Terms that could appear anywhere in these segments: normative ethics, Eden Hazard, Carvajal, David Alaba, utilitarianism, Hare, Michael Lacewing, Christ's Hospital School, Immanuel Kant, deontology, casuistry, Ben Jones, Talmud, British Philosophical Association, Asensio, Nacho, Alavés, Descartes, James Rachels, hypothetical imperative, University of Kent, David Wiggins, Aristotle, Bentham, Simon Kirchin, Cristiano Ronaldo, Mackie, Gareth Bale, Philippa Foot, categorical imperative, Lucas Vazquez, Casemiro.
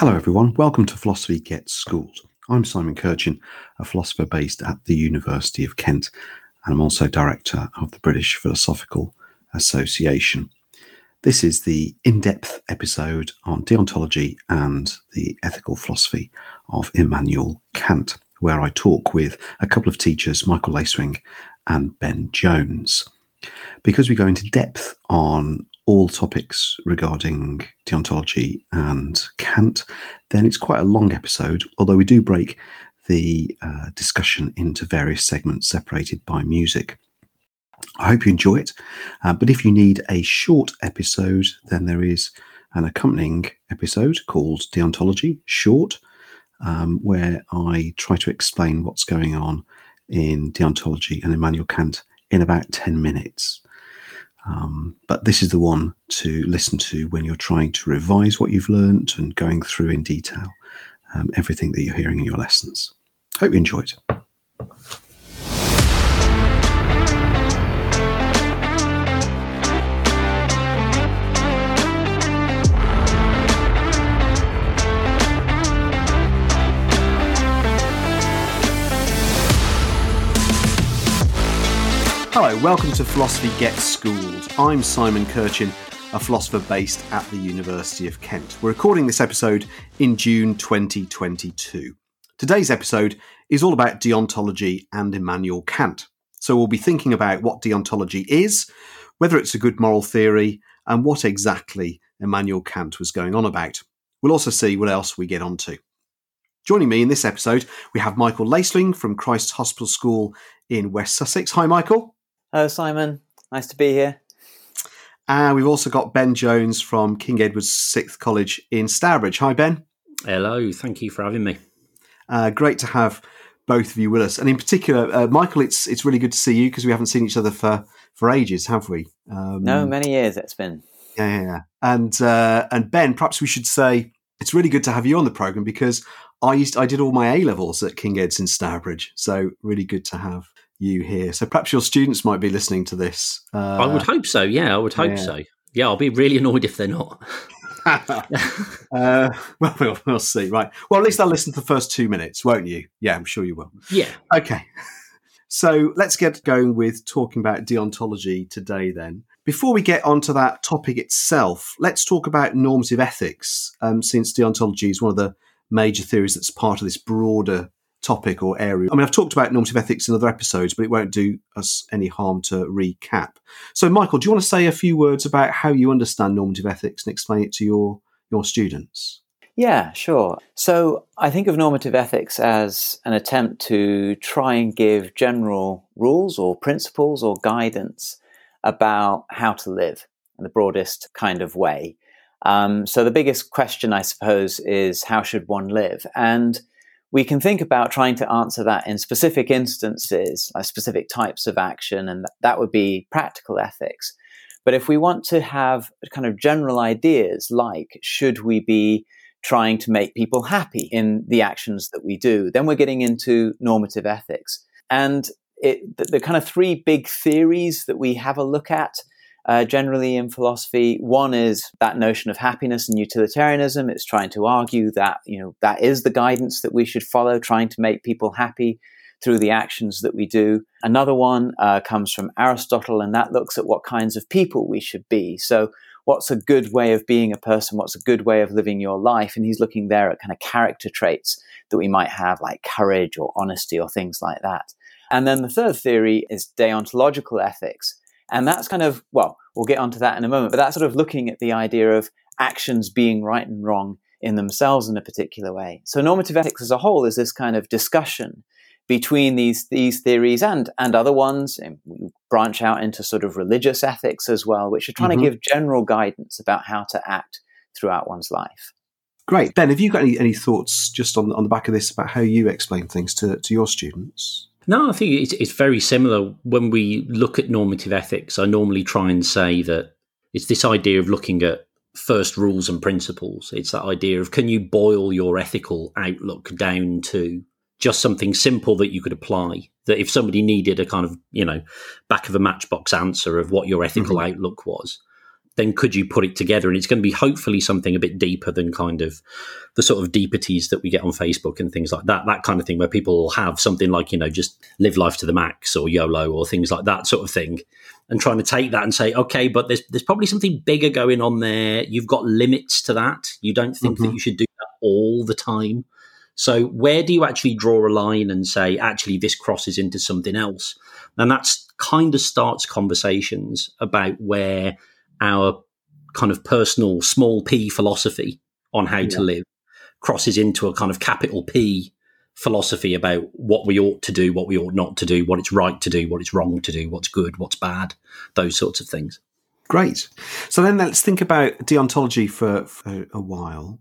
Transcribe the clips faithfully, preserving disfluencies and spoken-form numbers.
Hello everyone, welcome to Philosophy Gets Schools. I'm Simon Kirchin, a philosopher based at the University of Kent, and I'm also director of the British Philosophical Association. This is the in-depth episode on deontology and the ethical philosophy of Immanuel Kant, where I talk with a couple of teachers, Michael Lacewing and Ben Jones. Because we go into depth on all topics regarding deontology and Kant, then it's quite a long episode, although we do break the uh, discussion into various segments separated by music. I hope you enjoy it, uh, but if you need a short episode, then there is an accompanying episode called Deontology Short, um, where I try to explain what's going on in deontology and Immanuel Kant in about ten minutes. Um, but this is the one to listen to when you're trying to revise what you've learnt and going through in detail um, everything that you're hearing in your lessons. Hope you enjoy it. Hello, welcome to Philosophy Gets Schools. I'm Simon Kirchin, a philosopher based at the University of Kent. We're recording this episode in June twenty twenty-two. Today's episode is all about deontology and Immanuel Kant. So we'll be thinking about what deontology is, whether it's a good moral theory, and what exactly Immanuel Kant was going on about. We'll also see what else we get onto. Joining me in this episode, we have Michael Lacewing from Christ's Hospital School in West Sussex. Hi, Michael. Hello, Simon. Nice to be here. Uh, we've also got Ben Jones from King Edward's Sixth College in Stourbridge. Hi, Ben. Hello. Thank you for having me. Uh, great to have both of you with us. And in particular, uh, Michael, it's it's really good to see you because we haven't seen each other for, for ages, have we? Um, no, many years it's been. Yeah, yeah, yeah. And, uh, and Ben, perhaps we should say it's really good to have you on the programme because I used I did all my A-levels at King Ed's in Stourbridge. So really good to have you here. So perhaps your students might be listening to this. Uh, I would hope so. Yeah, I would hope yeah. so. Yeah, I'll be really annoyed if they're not. uh, well, well, we'll see. Right. Well, at least I'll listen to the first two minutes, won't you? Yeah, I'm sure you will. Yeah. Okay. So let's get going with talking about deontology today then. Before we get onto that topic itself, let's talk about normative ethics, um, since deontology is one of the major theories that's part of this broader topic or area. I mean, I've talked about normative ethics in other episodes, but it won't do us any harm to recap. So, Michael, do you want to say a few words about how you understand normative ethics and explain it to your, your students? Yeah, sure. So I think of normative ethics as an attempt to try and give general rules or principles or guidance about how to live in the broadest kind of way. Um, so the biggest question, I suppose, is how should one live? And we can think about trying to answer that in specific instances, like specific types of action, and that would be practical ethics. But if we want to have kind of general ideas like, should we be trying to make people happy in the actions that we do, then we're getting into normative ethics. And it, the, the kind of three big theories that we have a look at Uh, generally in philosophy, one is that notion of happiness and utilitarianism. It's trying to argue that, you know, that is the guidance that we should follow, trying to make people happy through the actions that we do. Another one uh, comes from Aristotle, and that looks at what kinds of people we should be. So what's a good way of being a person? What's a good way of living your life? And he's looking there at kind of character traits that we might have, like courage or honesty or things like that. And then the third theory is deontological ethics. And that's kind of, well, we'll get onto that in a moment, but that's sort of looking at the idea of actions being right and wrong in themselves in a particular way. So normative ethics as a whole is this kind of discussion between these these theories and, and other ones. And we branch out into sort of religious ethics as well, which are trying mm-hmm. to give general guidance about how to act throughout one's life. Great. Ben, have you got any, any thoughts just on, on the back of this about how you explain things to, to your students? No, I think it's, it's very similar. When we look at normative ethics, I normally try and say that it's this idea of looking at first rules and principles. It's that idea of, can you boil your ethical outlook down to just something simple that you could apply? That if somebody needed a kind of, you know, back of a matchbox answer of what your ethical mm-hmm. outlook was, then could you put it together? And it's going to be hopefully something a bit deeper than kind of the sort of deepities that we get on Facebook and things like that, that kind of thing, where people have something like, you know, just live life to the max or YOLO or things like that sort of thing, and trying to take that and say, okay, but there's there's probably something bigger going on there. You've got limits to that. You don't think mm-hmm. that you should do that all the time. So where do you actually draw a line and say, actually, this crosses into something else? And that kind of starts conversations about where our kind of personal small p philosophy on how yeah. to live crosses into a kind of capital P philosophy about what we ought to do, what we ought not to do, what it's right to do, what it's wrong to do, what's good, what's bad, those sorts of things. Great. So then let's think about deontology for, for a while.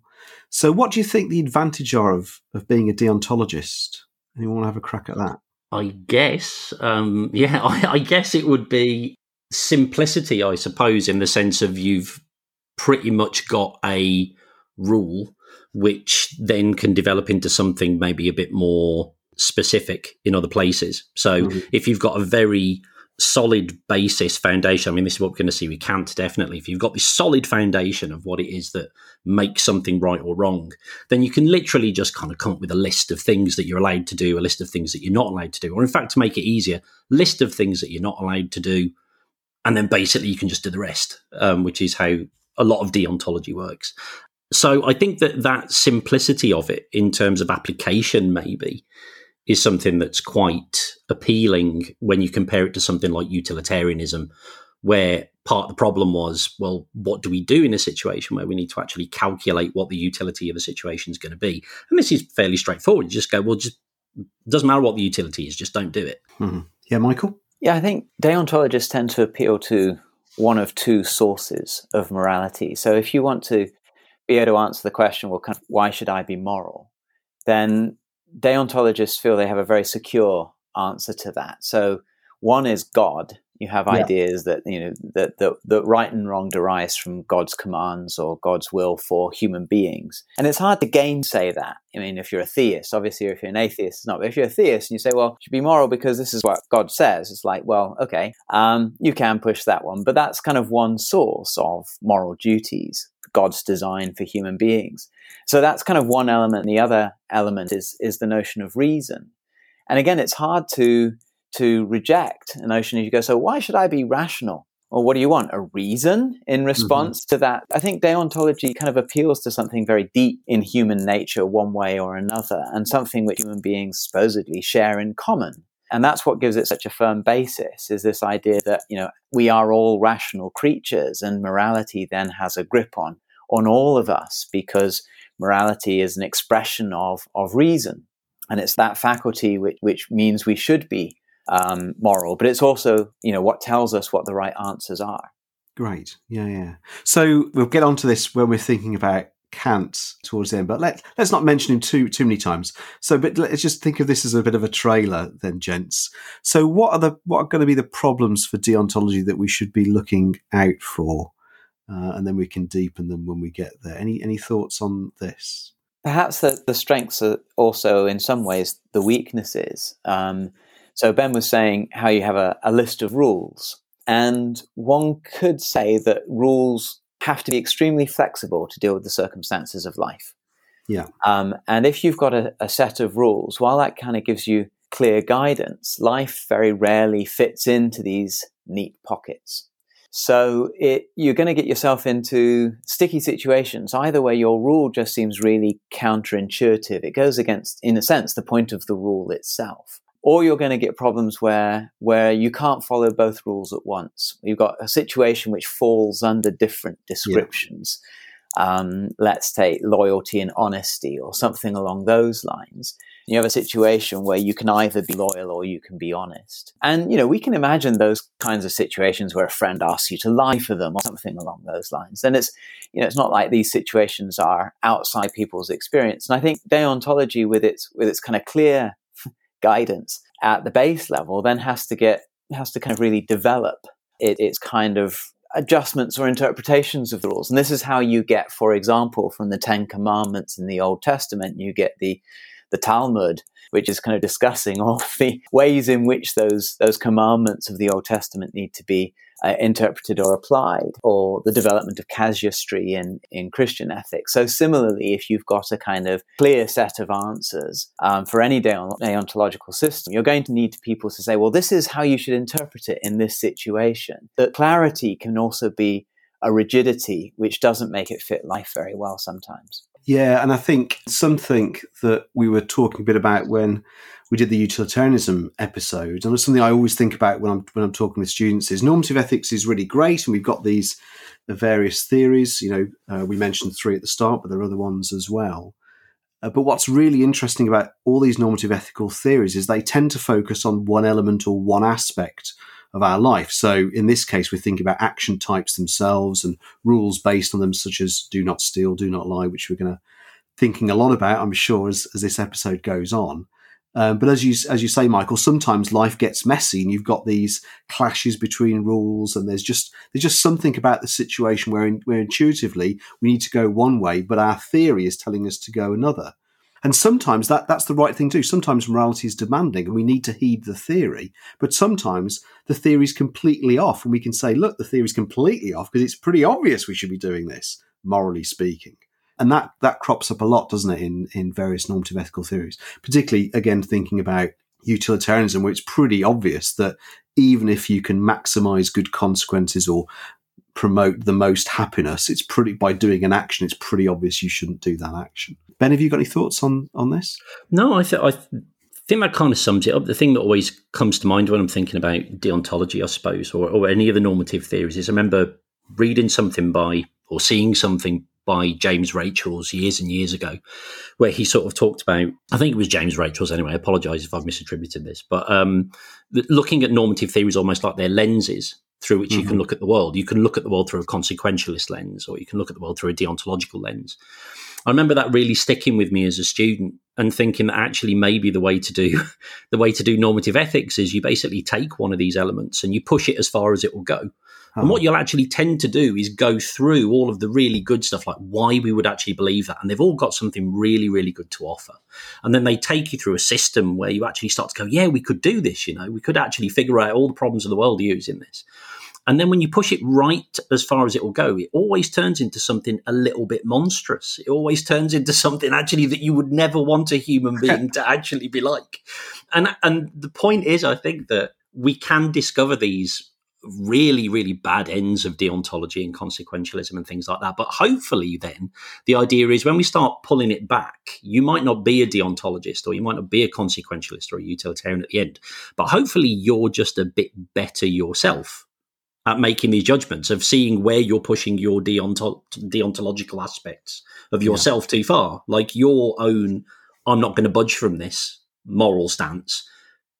So what do you think the advantage are of, of being a deontologist? Anyone want to have a crack at that? I guess, um, yeah, I, I guess it would be simplicity, I suppose, in the sense of you've pretty much got a rule which then can develop into something maybe a bit more specific in other places. So mm-hmm. if you've got a very solid basis foundation, I mean, this is what we're going to see with Kant, definitely. If you've got this solid foundation of what it is that makes something right or wrong, then you can literally just kind of come up with a list of things that you're allowed to do, a list of things that you're not allowed to do, or in fact, to make it easier, list of things that you're not allowed to do, and then basically you can just do the rest, um, which is how a lot of deontology works. So I think that that simplicity of it in terms of application maybe is something that's quite appealing when you compare it to something like utilitarianism, where part of the problem was, well, what do we do in a situation where we need to actually calculate what the utility of a situation is going to be? And this is fairly straightforward. You just go, well, just doesn't matter what the utility is, just don't do it. Mm-hmm. Yeah, Michael? Yeah, I think deontologists tend to appeal to one of two sources of morality. So if you want to be able to answer the question, well, kind of, why should I be moral? Then deontologists feel they have a very secure answer to that. So one is God. You have yeah. ideas that, you know, that, that that right and wrong derives from God's commands or God's will for human beings. And it's hard to gainsay that. I mean, if you're a theist, obviously, if you're an atheist, it's not. But if you're a theist and you say, well, you should be moral because this is what God says, it's like, well, okay, um, you can push that one. But that's kind of one source of moral duties, God's design for human beings. So that's kind of one element. The other element is is the notion of reason. And again, it's hard to... to reject a notion. If you go, so why should I be rational? Or what do you want? A reason in response mm-hmm. to that? I think deontology kind of appeals to something very deep in human nature one way or another, and something which human beings supposedly share in common. And that's what gives it such a firm basis, is this idea that, you know, we are all rational creatures, and morality then has a grip on, on all of us, because morality is an expression of, of reason. And it's that faculty which, which means we should be Um, moral, but it's also, you know, what tells us what the right answers are. Great. Yeah, yeah. So we'll get onto this when we're thinking about Kant towards the end, but let, let's not mention him too too many times. So but let's just think of this as a bit of a trailer then, gents. So what are the what are going to be the problems for deontology that we should be looking out for? Uh, and then we can deepen them when we get there. Any any thoughts on this? Perhaps the, the strengths are also in some ways the weaknesses. Um So Ben was saying how you have a, a list of rules, and one could say that rules have to be extremely flexible to deal with the circumstances of life. Yeah. Um, and if you've got a, a set of rules, while that kind of gives you clear guidance, life very rarely fits into these neat pockets. So it, you're going to get yourself into sticky situations. Either way, your rule just seems really counterintuitive. It goes against, in a sense, the point of the rule itself. Or you're going to get problems where where you can't follow both rules at once. You've got a situation which falls under different descriptions. Yeah. Um, let's take loyalty and honesty or something along those lines. You have a situation where you can either be loyal or you can be honest. And, you know, we can imagine those kinds of situations where a friend asks you to lie for them or something along those lines. And it's, you know, it's not like these situations are outside people's experience. And I think deontology with its with its kind of clear guidance at the base level then has to get has to kind of really develop it, its kind of adjustments or interpretations of the rules. And this is how you get, for example, from the Ten Commandments in the Old Testament, you get the the Talmud, which is kind of discussing all the ways in which those those commandments of the Old Testament need to be uh, interpreted or applied, or the development of casuistry in, in Christian ethics. So similarly, if you've got a kind of clear set of answers um, for any deontological system, you're going to need people to say, well, this is how you should interpret it in this situation. That clarity can also be a rigidity, which doesn't make it fit life very well sometimes. Yeah, and I think something that we were talking a bit about when we did the utilitarianism episode, and it's something I always think about when I'm when I'm talking with students, is normative ethics is really great, and we've got these various theories. You know, uh, we mentioned three at the start, but there are other ones as well. Uh, but what's really interesting about all these normative ethical theories is they tend to focus on one element or one aspect of our life. So in this case, we're thinking about action types themselves and rules based on them, such as do not steal, do not lie, which we're going to thinking a lot about, I'm sure, as, as this episode goes on. Um, but as you as you say, Michael, sometimes life gets messy, and you've got these clashes between rules, and there's just there's just something about the situation where in, where intuitively we need to go one way, but our theory is telling us to go another. And sometimes that, that's the right thing to do. Sometimes morality is demanding and we need to heed the theory. But sometimes the theory is completely off, and we can say, look, the theory is completely off because it's pretty obvious we should be doing this, morally speaking. And that, that crops up a lot, doesn't it, in, in various normative ethical theories, particularly, again, thinking about utilitarianism, where it's pretty obvious that even if you can maximize good consequences or promote the most happiness, it's pretty by doing an action, it's pretty obvious you shouldn't do that action. Ben, have you got any thoughts on on this? No, I, th- I th- think that kind of sums it up. The thing that always comes to mind when I'm thinking about deontology, I suppose, or, or any of the normative theories is I remember reading something by or seeing something by James Rachels years and years ago, where he sort of talked about, I think it was James Rachels anyway, I apologise if I've misattributed this, but um, looking at normative theories almost like their lenses through which mm-hmm. you can look at the world. You can look at the world through a consequentialist lens, or you can look at the world through a deontological lens. I remember that really sticking with me as a student and thinking that actually maybe the way to do the way to do normative ethics is you basically take one of these elements and you push it as far as it will go. Oh. And what you'll actually tend to do is go through all of the really good stuff, like why we would actually believe that. And they've all got something really, really good to offer. And then they take you through a system where you actually start to go, yeah, we could do this, you know, we could actually figure out all the problems of the world using this. And then when you push it right as far as it will go, it always turns into something a little bit monstrous. It always turns into something actually that you would never want a human being to actually be like. And and the point is, I think that we can discover these really, really bad ends of deontology and consequentialism and things like that. But hopefully then the idea is when we start pulling it back, you might not be a deontologist or you might not be a consequentialist or a utilitarian at the end, but hopefully you're just a bit better yourself at making these judgments, of seeing where you're pushing your deonto- deontological aspects of yourself yeah. too far. Like your own, I'm not going to budge from this moral stance.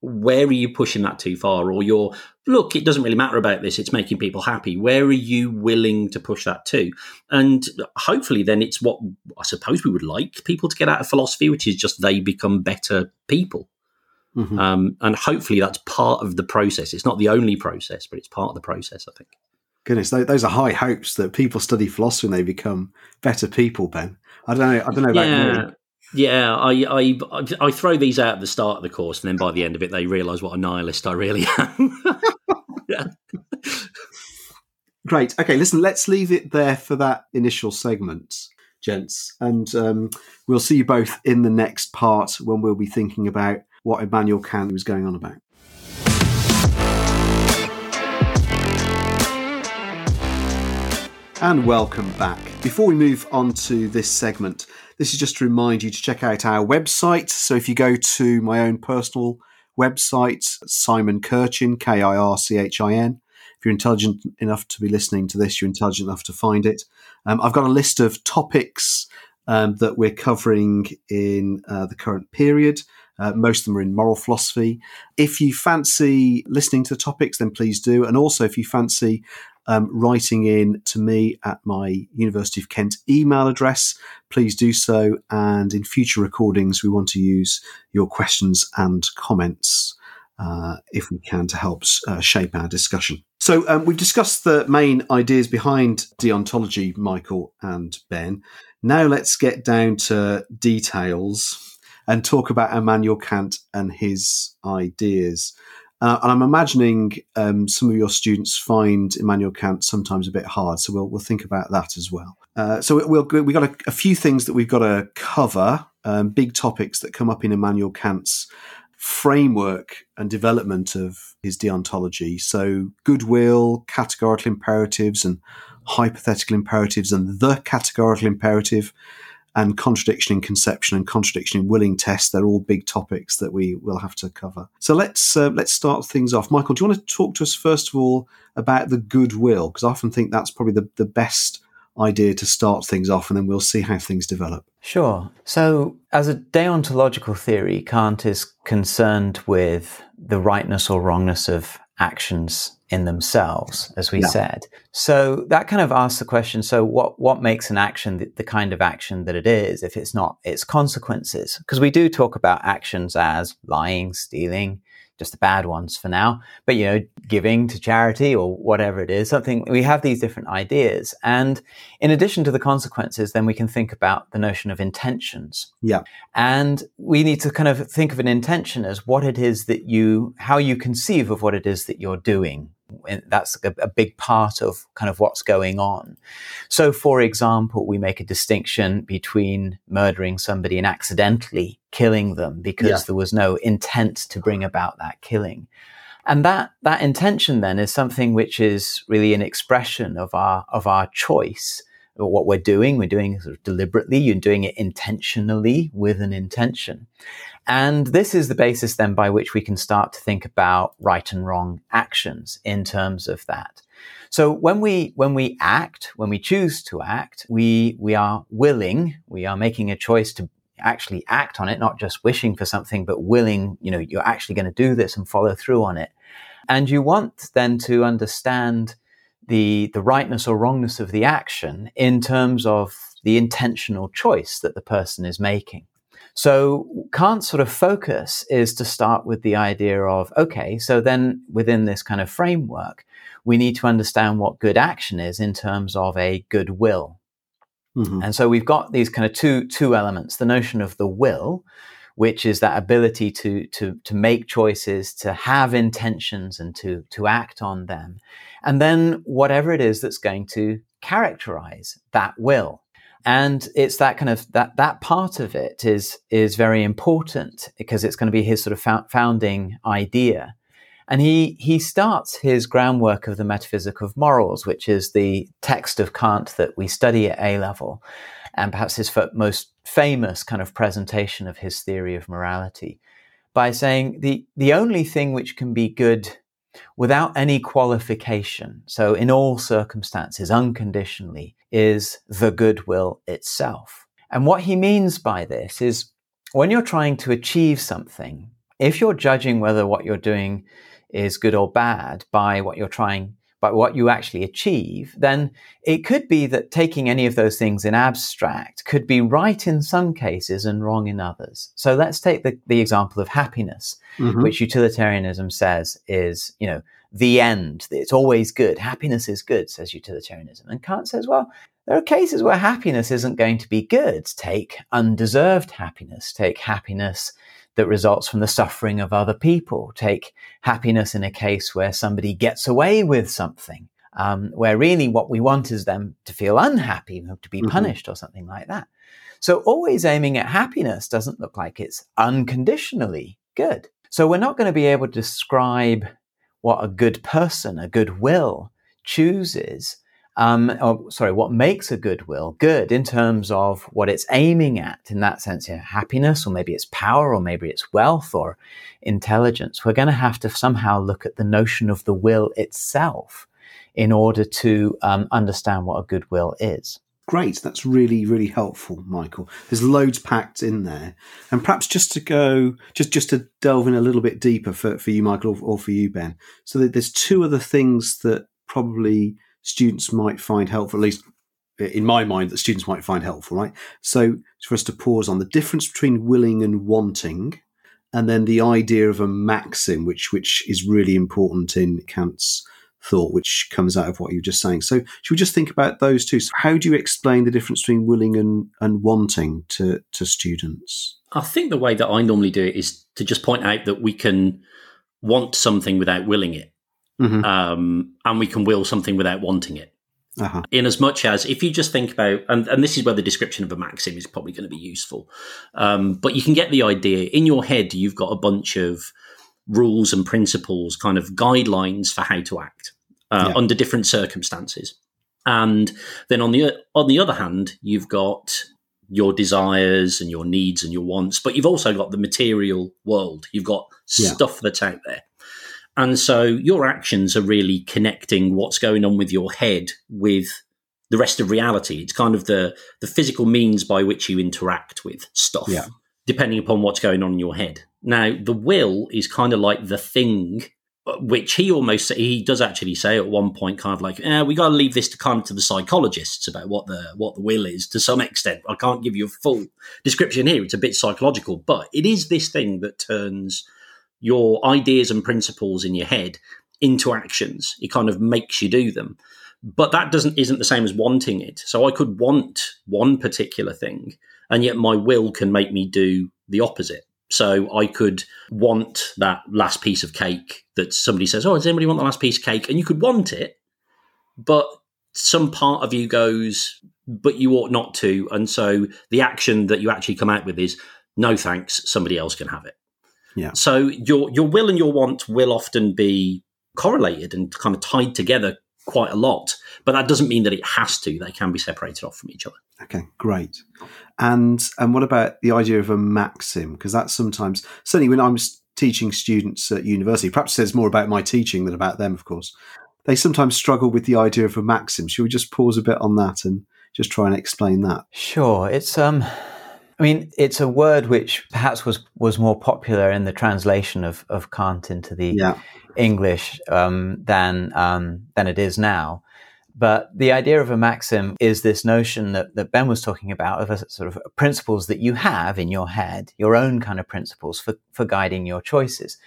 Where are you pushing that too far? Or your, look, it doesn't really matter about this, it's making people happy. Where are you willing to push that to? And hopefully then it's what I suppose we would like people to get out of philosophy, which is just they become better people. Mm-hmm. Um, and hopefully that's part of the process. It's not the only process, but it's part of the process, I think. Goodness, those are high hopes that people study philosophy and they become better people, Ben. I don't know. I don't know about yeah. you. Yeah, I, I I throw these out at the start of the course, and then by the end of it, they realise what a nihilist I really am. yeah. Great. Okay, listen, let's leave it there for that initial segment, gents. And um, we'll see you both in the next part when we'll be thinking about what Immanuel Kant was going on about. And welcome back. Before we move on to this segment, this is just to remind you to check out our website. So if you go to my own personal website, Simon Kirchin, K I R C H I N, if you're intelligent enough to be listening to this, you're intelligent enough to find it. Um, I've got a list of topics um, that we're covering in uh, the current period. Uh, most of them are in moral philosophy. If you fancy listening to the topics, then please do. And also, if you fancy um, writing in to me at my University of Kent email address, please do so. And in future recordings, we want to use your questions and comments, uh, if we can, to help uh, shape our discussion. So um, we've discussed the main ideas behind deontology, Michael and Ben. Now let's get down to details and talk about Immanuel Kant and his ideas. Uh, and I'm imagining um, some of your students find Immanuel Kant sometimes a bit hard, so we'll we'll think about that as well. Uh, so we'll, we've got a, a few things that we've got to cover, um, big topics that come up in Immanuel Kant's framework and development of his deontology. So goodwill, categorical imperatives and hypothetical imperatives and the categorical imperative, and contradiction in conception and contradiction in willing test. They're all big topics that we will have to cover. So let's uh, let's start things off. Michael, do you want to talk to us first of all about the goodwill? Because I often think that's probably the, the best idea to start things off, and then we'll see how things develop. Sure. So as a deontological theory, Kant is concerned with the rightness or wrongness of actions in themselves, as we yeah. said. So that kind of asks the question, so what, what makes an action the, the kind of action that it is, if it's not its consequences? Because we do talk about actions as lying, stealing, just the bad ones for now, but, you know, giving to charity or whatever it is, something, we have these different ideas. And in addition to the consequences, then we can think about the notion of intentions. Yeah. And we need to kind of think of an intention as what it is that you, how you conceive of what it is that you're doing. And that's a, a big part of kind of what's going on. So, for example, we make a distinction between murdering somebody and accidentally killing them because yeah. there was no intent to bring about that killing. And that that intention then is something which is really an expression of our of our choice. What we're doing, we're doing sort of deliberately, you're doing it intentionally with an intention. And this is the basis then by which we can start to think about right and wrong actions in terms of that. So when we when we act, when we choose to act, we we are willing, we are making a choice to actually act on it, not just wishing for something, but willing, you know, you're actually going to do this and follow through on it. And you want then to understand the the rightness or wrongness of the action in terms of the intentional choice that the person is making. So Kant's sort of focus is to start with the idea of, okay, so then within this kind of framework, we need to understand what good action is in terms of a good will. Mm-hmm. And so we've got these kind of two two elements, the notion of the will, which is that ability to to to make choices, to have intentions and to to act on them. And then whatever it is that's going to characterize that will. And it's that kind of that that part of it is is very important because it's going to be his sort of fa- founding idea. And he he starts his groundwork of the Metaphysic of Morals, which is the text of Kant that we study at A-level, and perhaps his f- most famous kind of presentation of his theory of morality, by saying the the only thing which can be good without any qualification, so in all circumstances, unconditionally, is the goodwill itself. And what he means by this is when you're trying to achieve something, if you're judging whether what you're doing is good or bad by what you're trying, by what you actually achieve, then it could be that taking any of those things in abstract could be right in some cases and wrong in others. So let's take the, the example of happiness, mm-hmm. which utilitarianism says is, you know, the end. It's always good. Happiness is good, says utilitarianism. And Kant says, well, there are cases where happiness isn't going to be good. Take undeserved happiness. Take happiness that results from the suffering of other people. Take happiness in a case where somebody gets away with something, um, where really what we want is them to feel unhappy, to be punished mm-hmm. or something like that. So always aiming at happiness doesn't look like it's unconditionally good. So we're not going to be able to describe what a good person, a good will chooses, um, or sorry, what makes a goodwill good in terms of what it's aiming at in that sense, you know, happiness, or maybe it's power, or maybe it's wealth or intelligence. We're going to have to somehow look at the notion of the will itself in order to um, understand what a goodwill is. Great. That's really, really helpful, Michael. There's loads packed in there. And perhaps just to go, just, just to delve in a little bit deeper for, for you, Michael, or, or for you, Ben. So that there's two other things that probably students might find helpful, at least in my mind, that students might find helpful, right? So for us to pause on the difference between willing and wanting, and then the idea of a maxim, which which is really important in Kant's thought, which comes out of what you were just saying. So should we just think about those two? So how do you explain the difference between willing and, and wanting to, to students? I think the way that I normally do it is to just point out that we can want something without willing it. Mm-hmm. Um, and we can will something without wanting it. Uh-huh. In as much as if you just think about, and, and this is where the description of a maxim is probably going to be useful, um, but you can get the idea. In your head, you've got a bunch of rules and principles, kind of guidelines for how to act uh, yeah. under different circumstances. And then on the on the other hand, you've got your desires and your needs and your wants, but you've also got the material world. You've got yeah. stuff that's out there. And so your actions are really connecting what's going on with your head with the rest of reality. It's kind of the, the physical means by which you interact with stuff, yeah. depending upon what's going on in your head. Now, the will is kind of like the thing, which he almost he does actually say at one point, kind of like, eh, we got to leave this to kind of to the psychologists about what the what the will is to some extent. I can't give you a full description here. It's a bit psychological, but it is this thing that turns your ideas and principles in your head into actions. It kind of makes you do them. But that doesn't isn't the same as wanting it. So I could want one particular thing, and yet my will can make me do the opposite. So I could want that last piece of cake that somebody says, oh, does anybody want the last piece of cake? And you could want it, but some part of you goes, but you ought not to. And so the action that you actually come out with is, no thanks, somebody else can have it. Yeah. So your your will and your want will often be correlated and kind of tied together quite a lot, but that doesn't mean that it has to. They can be separated off from each other. Okay, great. And and what about the idea of a maxim? Because that's sometimes, certainly when I'm teaching students at university, perhaps it's more about my teaching than about them, of course, they sometimes struggle with the idea of a maxim. Should we just pause a bit on that and just try and explain that? Sure. It's um. I mean, it's a word which perhaps was, was more popular in the translation of, of Kant into the yeah. English um, than um, than it is now. But the idea of a maxim is this notion that, that Ben was talking about of a sort of principles that you have in your head, your own kind of principles for, for guiding your choices.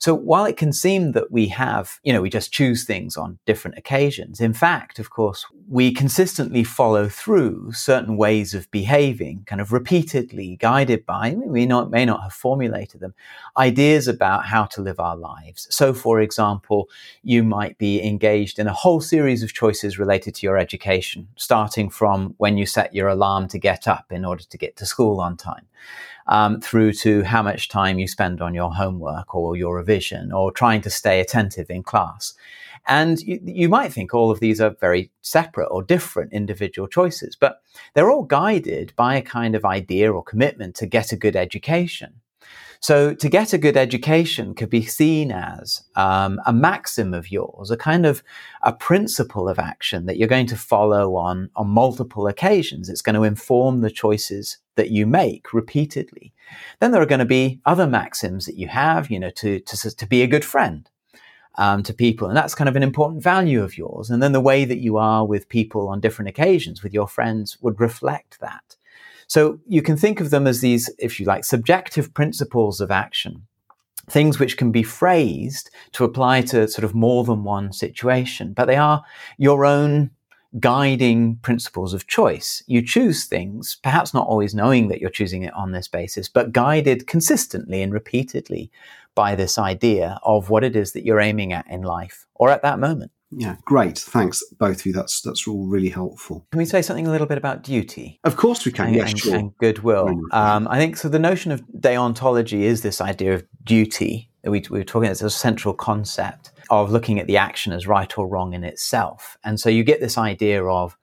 So while it can seem that we have, you know, we just choose things on different occasions, in fact, of course, we consistently follow through certain ways of behaving, kind of repeatedly guided by, we not, may not have formulated them, ideas about how to live our lives. So, for example, you might be engaged in a whole series of choices related to your education, starting from when you set your alarm to get up in order to get to school on time, um, through to how much time you spend on your homework or your revision or trying to stay attentive in class. And you, you might think all of these are very separate or different individual choices, but they're all guided by a kind of idea or commitment to get a good education. So to get a good education could be seen as um, a maxim of yours, a kind of a principle of action that you're going to follow on, on multiple occasions. It's going to inform the choices that you make repeatedly. Then there are going to be other maxims that you have, you know, to, to, to be a good friend um, to people. And that's kind of an important value of yours. And then the way that you are with people on different occasions with your friends would reflect that. So you can think of them as these, if you like, subjective principles of action, things which can be phrased to apply to sort of more than one situation, but they are your own guiding principles of choice. You choose things, perhaps not always knowing that you're choosing it on this basis, but guided consistently and repeatedly by this idea of what it is that you're aiming at in life or at that moment. Yeah, great. Thanks, both of you. That's that's all really helpful. Can we say something a little bit about duty? Of course we can, and, yes, and, sure. And goodwill. Mm-hmm. Um, I think so the notion of deontology is this idea of duty. We, we were talking, it's a central concept of looking at the action as right or wrong in itself. And so you get this idea of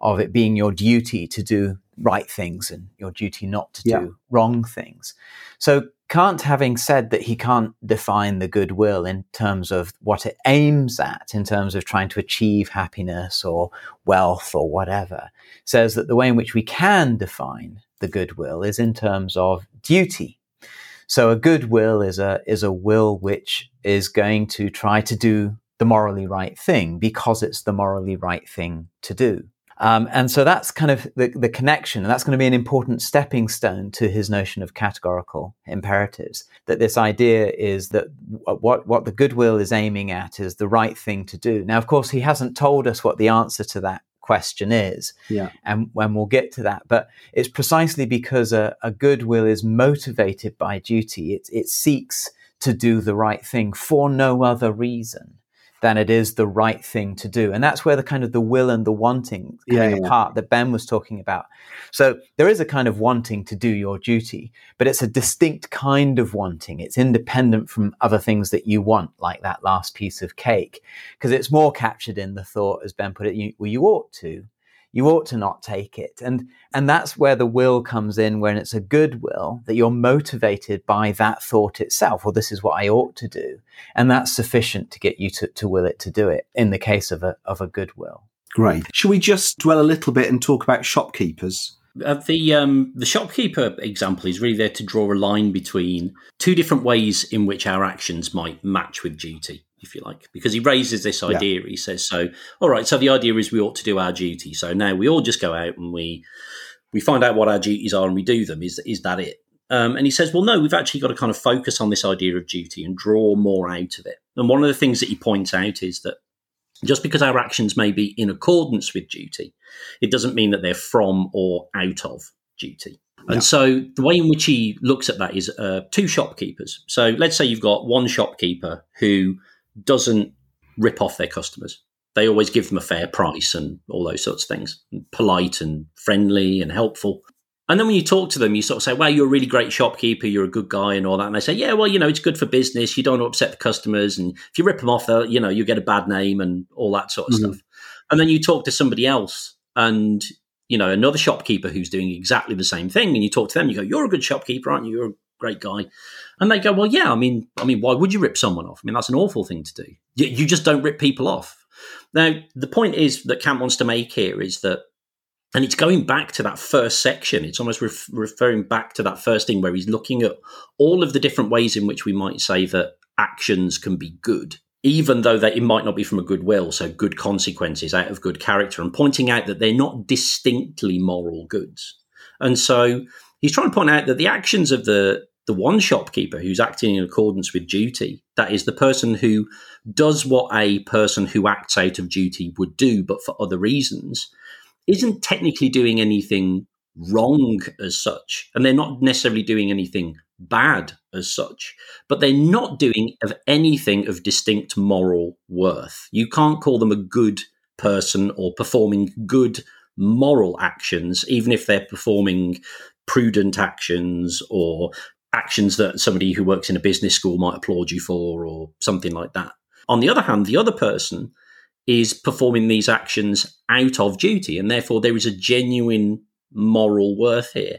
of it being your duty to do right things and your duty not to yeah. do wrong things. So Kant, having said that he can't define the goodwill in terms of what it aims at, in terms of trying to achieve happiness or wealth or whatever, says that the way in which we can define the goodwill is in terms of duty. So a goodwill is a is a will which is going to try to do the morally right thing because it's the morally right thing to do. Um, and so that's kind of the, the connection, and that's going to be an important stepping stone to his notion of categorical imperatives, that this idea is that what, what the goodwill is aiming at is the right thing to do. Now, of course, he hasn't told us what the answer to that question is, yeah. and when we'll get to that, but it's precisely because a, a goodwill is motivated by duty. It, it seeks to do the right thing for no other reason than it is the right thing to do. And that's where the kind of the will and the wanting coming yeah, yeah. apart that Ben was talking about. So there is a kind of wanting to do your duty, but it's a distinct kind of wanting. It's independent from other things that you want, like that last piece of cake, because it's more captured in the thought, as Ben put it, you, well, you ought to, you ought to not take it. And and that's where the will comes in, when it's a good will, that you're motivated by that thought itself. Well, this is what I ought to do. And that's sufficient to get you to, to will it to do it in the case of a of a good will. Great. Shall we just dwell a little bit and talk about shopkeepers? Uh, the um, the shopkeeper example is really there to draw a line between two different ways in which our actions might match with duty, if you like, because he raises this idea. Yeah. He says, so, all right, so the idea is we ought to do our duty. So now we all just go out and we we find out what our duties are and we do them. Is, is that it? Um, and he says, well, no, we've actually got to kind of focus on this idea of duty and draw more out of it. And one of the things that he points out is that just because our actions may be in accordance with duty, it doesn't mean that they're from or out of duty. Yeah. And so the way in which he looks at that is uh, two shopkeepers. So let's say you've got one shopkeeper who doesn't rip off their customers. They always give them a fair price and all those sorts of things, and polite and friendly and helpful. And then when you talk to them, you sort of say, well, you're a really great shopkeeper, you're a good guy and all that. And they say, yeah, well, you know, it's good for business. You don't upset the customers. And if you rip them off, you know, you get a bad name and all that sort of mm-hmm. stuff. And then you talk to somebody else and, you know, another shopkeeper who's doing exactly the same thing. And you talk to them, you go, you're a good shopkeeper, aren't you? You're a great guy. And they go, well, yeah, I mean, I mean, why would you rip someone off? I mean, that's an awful thing to do. You, you just don't rip people off. Now, the point is that Kant wants to make here is that, and it's going back to that first section. It's almost ref- referring back to that first thing where he's looking at all of the different ways in which we might say that actions can be good, even though that it might not be from a good will. So good consequences out of good character, and pointing out that they're not distinctly moral goods. And so he's trying to point out that the actions of the The one shopkeeper who's acting in accordance with duty, that is the person who does what a person who acts out of duty would do, but for other reasons, isn't technically doing anything wrong as such. And they're not necessarily doing anything bad as such, but they're not doing of anything of distinct moral worth. You can't call them a good person or performing good moral actions, even if they're performing prudent actions or actions that somebody who works in a business school might applaud you for or something like that. On the other hand, the other person is performing these actions out of duty, and therefore there is a genuine moral worth here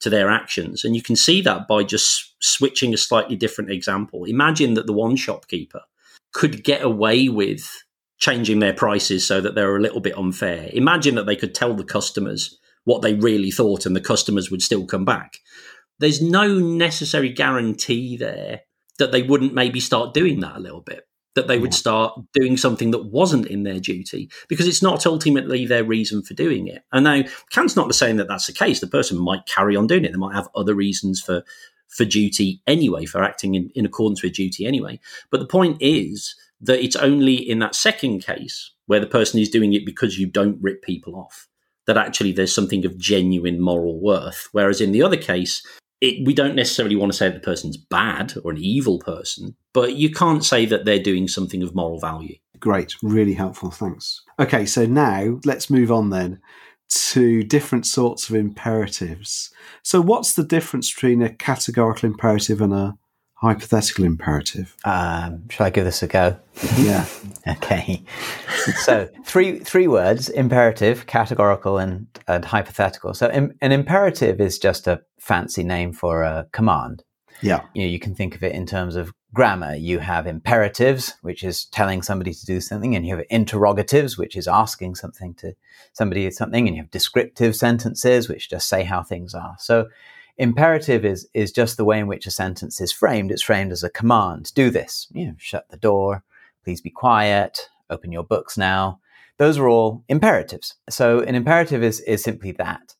to their actions. And you can see that by just switching a slightly different example. Imagine that the one shopkeeper could get away with changing their prices so that they're a little bit unfair. Imagine that they could tell the customers what they really thought and the customers would still come back. There's no necessary guarantee there that they wouldn't maybe start doing that a little bit, that they would start doing something that wasn't in their duty, because it's not ultimately their reason for doing it. And now Kant's not saying that that's the case. The person might carry on doing it. They might have other reasons for, for duty anyway, for acting in, in accordance with duty anyway. But the point is that it's only in that second case where the person is doing it because you don't rip people off, that actually there's something of genuine moral worth. Whereas in the other case, It, we don't necessarily want to say the person's bad or an evil person, but you can't say that they're doing something of moral value. Great. Really helpful. Thanks. Okay, so now let's move on then to different sorts of imperatives. So what's the difference between a categorical imperative and a hypothetical imperative? Um, shall I give this a go? Yeah. Okay. So three three words: imperative, categorical, and, and hypothetical. So im- an imperative is just a fancy name for a command. Yeah. You know, you can think of it in terms of grammar. You have imperatives, which is telling somebody to do something, and you have interrogatives, which is asking something to somebody something, and you have descriptive sentences, which just say how things are. So imperative is is just the way in which a sentence is framed. It's framed as a command. Do this. You know, shut the door. Please be quiet. Open your books now. Those are all imperatives. So an imperative is is simply that.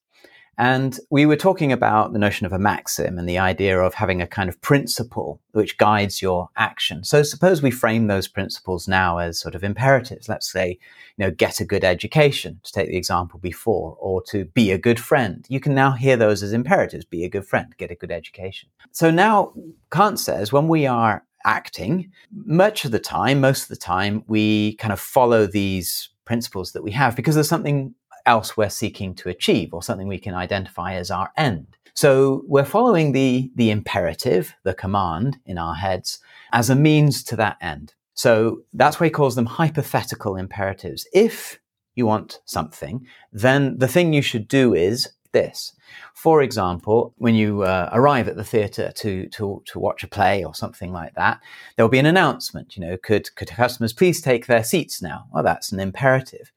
And we were talking about the notion of a maxim and the idea of having a kind of principle which guides your action. So suppose we frame those principles now as sort of imperatives. Let's say, you know, get a good education, to take the example before, or to be a good friend. You can now hear those as imperatives: be a good friend, get a good education. So now Kant says when we are acting, much of the time, most of the time, we kind of follow these principles that we have because there's something else we're seeking to achieve, or something we can identify as our end. So we're following the the imperative, the command in our heads, as a means to that end. So that's why he calls them hypothetical imperatives. If you want something, then the thing you should do is this. For example, when you uh, arrive at the theatre to, to to watch a play or something like that, there'll be an announcement, you know, could could customers please take their seats now? Well, that's an imperative.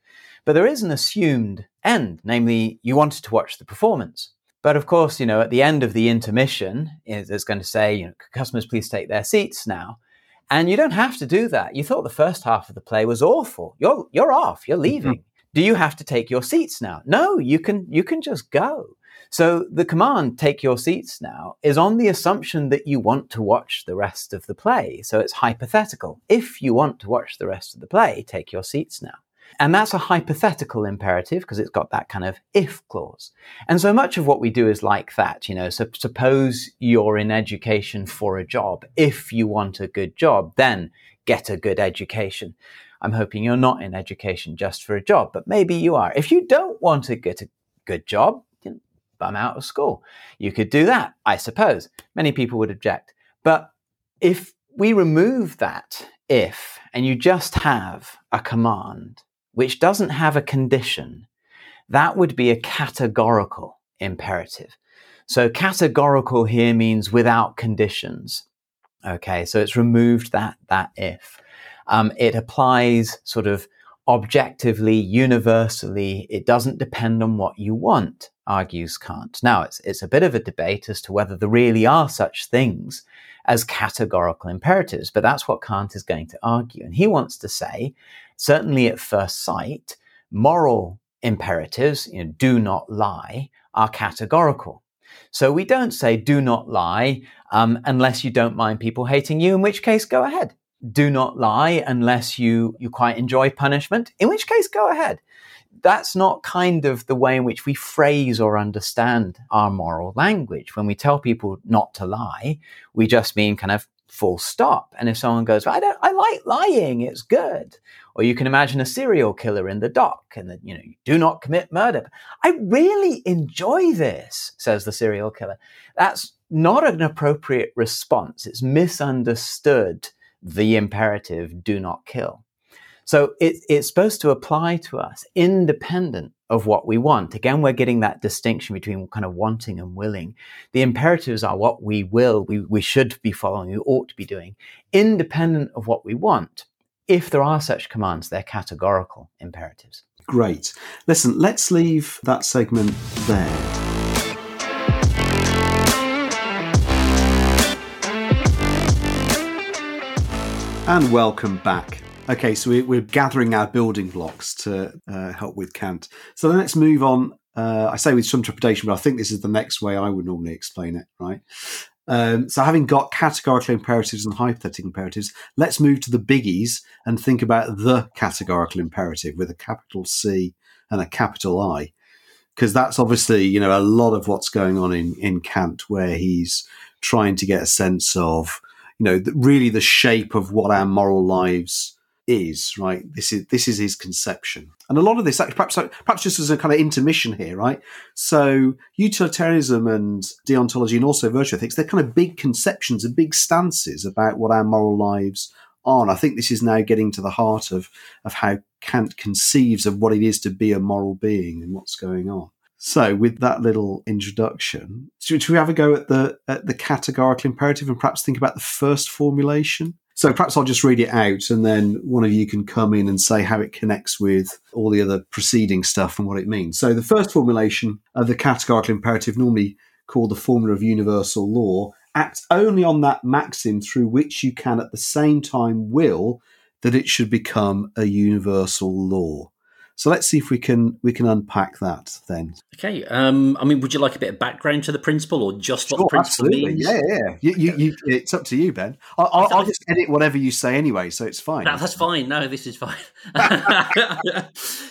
But there is an assumed end, namely, you wanted to watch the performance. But of course, you know, at the end of the intermission, it's going to say, you know, customers, please take their seats now. And you don't have to do that. You thought the first half of the play was awful. You're you're off. You're leaving. Mm-hmm. Do you have to take your seats now? No, you can you can just go. So the command, take your seats now, is on the assumption that you want to watch the rest of the play. So it's hypothetical. If you want to watch the rest of the play, take your seats now. And that's a hypothetical imperative because it's got that kind of if clause. And so much of what we do is like that, you know, so suppose you're in education for a job. If you want a good job, then get a good education. I'm hoping you're not in education just for a job, but maybe you are. If you don't want to get a good job, bum out of school. You could do that, I suppose. Many people would object. But if we remove that if, and you just have a command, which doesn't have a condition, that would be a categorical imperative. So categorical here means without conditions. Okay, so it's removed that that if. Um, it applies sort of objectively, universally. It doesn't depend on what you want, argues Kant. Now, it's it's a bit of a debate as to whether there really are such things as categorical imperatives, but that's what Kant is going to argue. And he wants to say, certainly at first sight, moral imperatives, you know, do not lie, are categorical. So we don't say do not lie um, unless you don't mind people hating you, in which case go ahead. Do not lie unless you, you quite enjoy punishment, in which case go ahead. That's not kind of the way in which we phrase or understand our moral language. When we tell people not to lie, we just mean kind of full stop. And if someone goes, well, I don't, I like lying, it's good. Or you can imagine a serial killer in the dock and that, you know, you do not commit murder. I really enjoy this, says the serial killer. That's not an appropriate response. It's misunderstood the imperative, do not kill. So it, it's supposed to apply to us independent of what we want. Again, we're getting that distinction between kind of wanting and willing. The imperatives are what we will, we, we should be following, we ought to be doing, independent of what we want. If there are such commands, they're categorical imperatives. Great. Listen, let's leave that segment there. And welcome back. Okay, so we're gathering our building blocks to uh, help with Kant. So let's move on. Uh, I say with some trepidation, but I think this is the next way I would normally explain it, right? Um, so having got categorical imperatives and hypothetical imperatives, let's move to the biggies and think about the categorical imperative with a capital C and a capital I, because that's obviously, you know, a lot of what's going on in, in Kant, where he's trying to get a sense of, you know, really the shape of what our moral lives is, right? This is this is his conception. And a lot of this, perhaps perhaps just as a kind of intermission here, right? So utilitarianism and deontology and also virtue ethics, they're kind of big conceptions and big stances about what our moral lives are. And I think this is now getting to the heart of, of how Kant conceives of what it is to be a moral being and what's going on. So with that little introduction, should we have a go at the at the categorical imperative and perhaps think about the first formulation? So perhaps I'll just read it out and then one of you can come in and say how it connects with all the other preceding stuff and what it means. So the first formulation of the categorical imperative, normally called the formula of universal law, acts only on that maxim through which you can at the same time will that it should become a universal law. So let's see if we can we can unpack that then. Okay. Um, I mean, would you like a bit of background to the principle, or just what sure, the principle absolutely. means? Yeah, yeah. You, you, you, it's up to you, Ben. I, I'll, I'll just edit whatever you say anyway, so it's fine. No, that's fine. No, this is fine.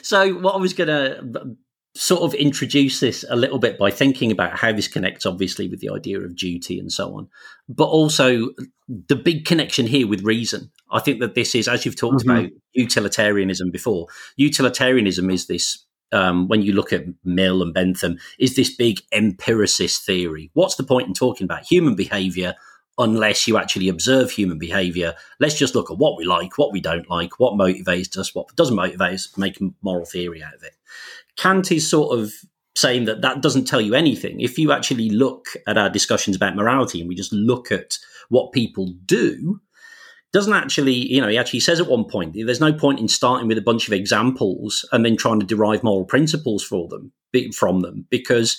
So what I was going to sort of introduce this a little bit by thinking about how this connects, obviously, with the idea of duty and so on, but also the big connection here with reason. I think that this is, as you've talked mm-hmm. about utilitarianism before, utilitarianism is this, um, when you look at Mill and Bentham, is this big empiricist theory. What's the point in talking about human behavior unless you actually observe human behavior? Let's just look at what we like, what we don't like, what motivates us, what doesn't motivate us, make a moral theory out of it. Kant is sort of saying that that doesn't tell you anything. If you actually look at our discussions about morality and we just look at what people do, doesn't actually, you know, he actually says at one point, there's no point in starting with a bunch of examples and then trying to derive moral principles for them, from them, because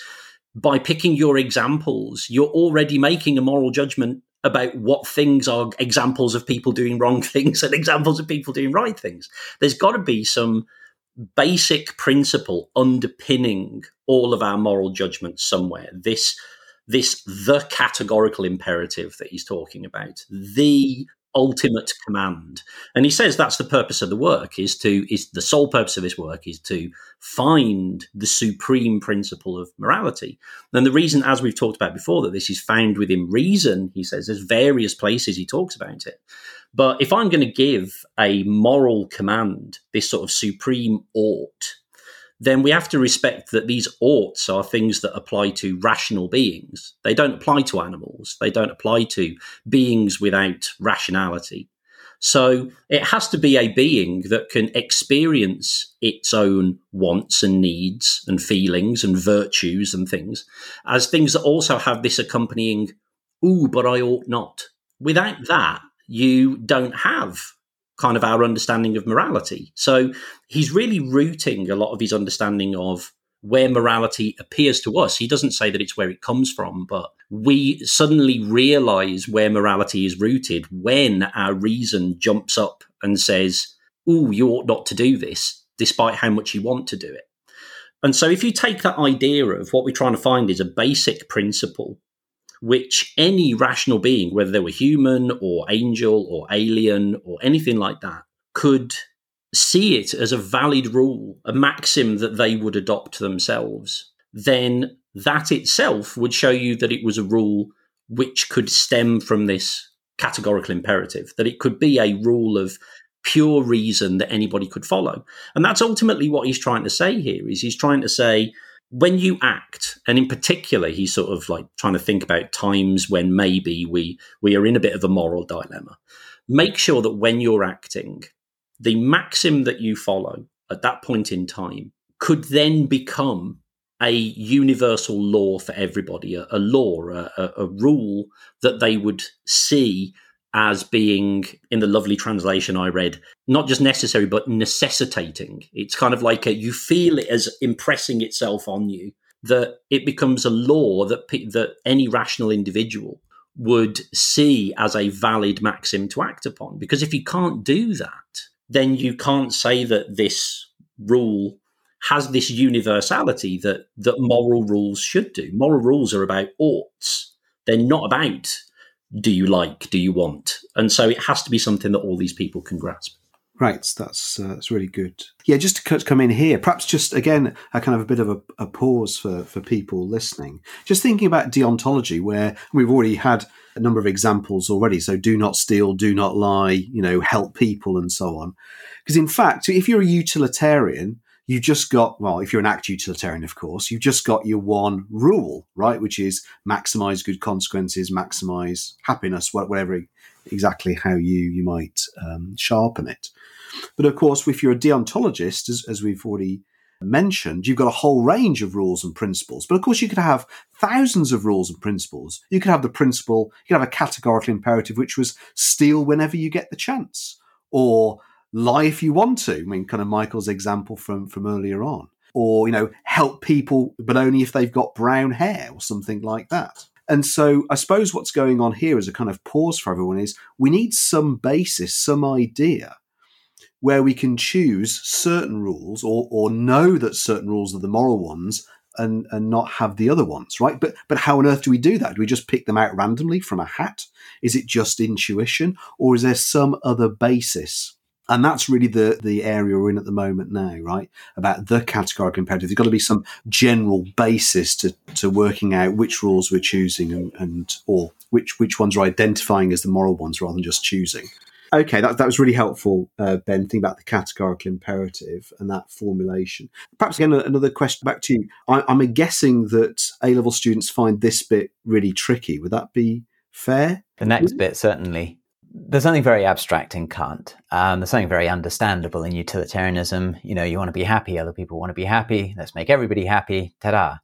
by picking your examples, you're already making a moral judgment about what things are examples of people doing wrong things and examples of people doing right things. There's got to be some basic principle underpinning all of our moral judgments somewhere. This, this the categorical imperative that he's talking about, the ultimate command. And he says that's the purpose of the work, is to, is the sole purpose of his work is to find the supreme principle of morality. And the reason, as we've talked about before, that this is found within reason, he says, there's various places he talks about it. But if I'm going to give a moral command, this sort of supreme ought, then we have to respect that these oughts are things that apply to rational beings. They don't apply to animals. They don't apply to beings without rationality. So it has to be a being that can experience its own wants and needs and feelings and virtues and things as things that also have this accompanying, ooh, but I ought not. Without that, you don't have kind of our understanding of morality. So he's really rooting a lot of his understanding of where morality appears to us. He doesn't say that it's where it comes from, but we suddenly realize where morality is rooted when our reason jumps up and says, "Ooh, you ought not to do this," despite how much you want to do it. And so if you take that idea of what we're trying to find is a basic principle, which any rational being, whether they were human or angel or alien or anything like that, could see it as a valid rule, a maxim that they would adopt themselves, then that itself would show you that it was a rule which could stem from this categorical imperative, that it could be a rule of pure reason that anybody could follow. And that's ultimately what he's trying to say here, is he's trying to say, when you act, and in particular, he's sort of like trying to think about times when maybe we, we are in a bit of a moral dilemma. Make sure that when you're acting, the maxim that you follow at that point in time could then become a universal law for everybody, a, a law, a, a rule that they would see as being, in the lovely translation I read, not just necessary, but necessitating. It's kind of like a, you feel it as impressing itself on you, that it becomes a law that that any rational individual would see as a valid maxim to act upon. Because if you can't do that, then you can't say that this rule has this universality that, that moral rules should do. Moral rules are about oughts. They're not about do you like, do you want? And so it has to be something that all these people can grasp. Right, that's uh, that's really good. Yeah, just to come in here, perhaps just, again, a kind of a bit of a, a pause for, for people listening. Just thinking about deontology, where we've already had a number of examples already, so do not steal, do not lie, you know, help people and so on. Because in fact, if you're a utilitarian, you just got, well, if you're an act utilitarian, of course, you've just got your one rule, right, which is maximize good consequences, maximize happiness, whatever exactly how you, you might um, sharpen it. But of course, if you're a deontologist, as, as we've already mentioned, you've got a whole range of rules and principles. But of course, you could have thousands of rules and principles. You could have the principle, you could have a categorical imperative, which was steal whenever you get the chance, or lie if you want to. I mean, kind of Michael's example from, from earlier on. Or, you know, help people, but only if they've got brown hair or something like that. And so I suppose what's going on here as a kind of pause for everyone is we need some basis, some idea where we can choose certain rules or or know that certain rules are the moral ones and and not have the other ones, right? But but how on earth do we do that? Do we just pick them out randomly from a hat? Is it just intuition, or is there some other basis? And that's really the the area we're in at the moment now, right? About the categorical imperative. There's got to be some general basis to to working out which rules we're choosing and, and or which which ones are identifying as the moral ones rather than just choosing. Okay, that, that was really helpful, uh, Ben, thinking about the categorical imperative and that formulation. Perhaps, again, another question back to you. I, I'm guessing that A-level students find this bit really tricky. Would that be fair? The next bit, certainly. There's something very abstract in Kant. Um, there's something very understandable in utilitarianism. You know, you want to be happy, other people want to be happy. Let's make everybody happy, ta-da.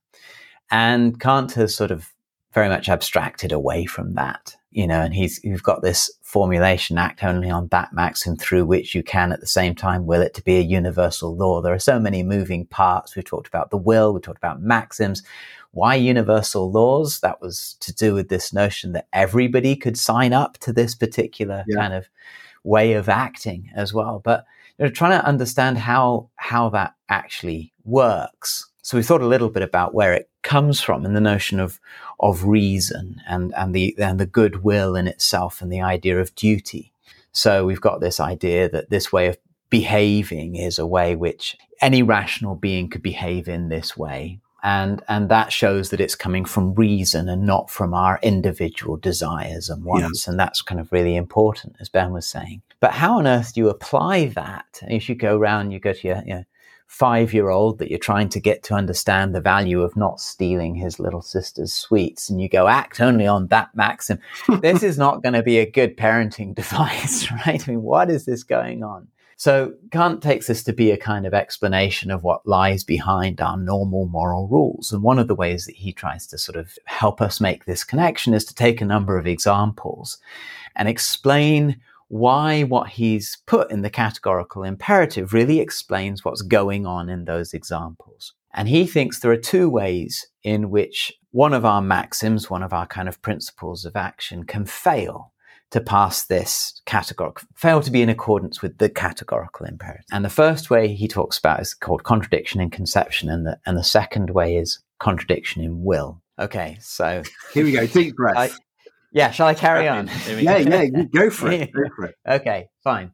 And Kant has sort of very much abstracted away from that. You know, and he's, you've got this formulation: act only on that maxim through which you can at the same time will it to be a universal law. There are so many moving parts. We've talked about the will, we've talked about maxims. Why universal laws? That was to do with this notion that everybody could sign up to this particular yeah. kind of way of acting as well. But you know, trying to understand how, how that actually works. So we thought a little bit about where it comes from in the notion of of reason and and the and the goodwill in itself and the idea of duty. So we've got this idea that this way of behaving is a way which any rational being could behave in this way, and and that shows that it's coming from reason and not from our individual desires and wants. Yeah. And that's kind of really important, as Ben was saying. But how on earth do you apply that? If you go around, you go to your, you know, five-year-old that you're trying to get to understand the value of not stealing his little sister's sweets, and you go, act only on that maxim. This is not going to be a good parenting device, right? I mean, what is this going on? So Kant takes this to be a kind of explanation of what lies behind our normal moral rules. And one of the ways that he tries to sort of help us make this connection is to take a number of examples and explain why what he's put in the categorical imperative really explains what's going on in those examples. And he thinks there are two ways in which one of our maxims, one of our kind of principles of action, can fail to pass this categorical, fail to be in accordance with the categorical imperative. And the first way he talks about is called contradiction in conception, and the, and the second way is contradiction in will. Okay, so... Here we go, deep breath. I, Yeah, shall I carry on? Yeah, yeah, go for it. Go for it. Okay, fine.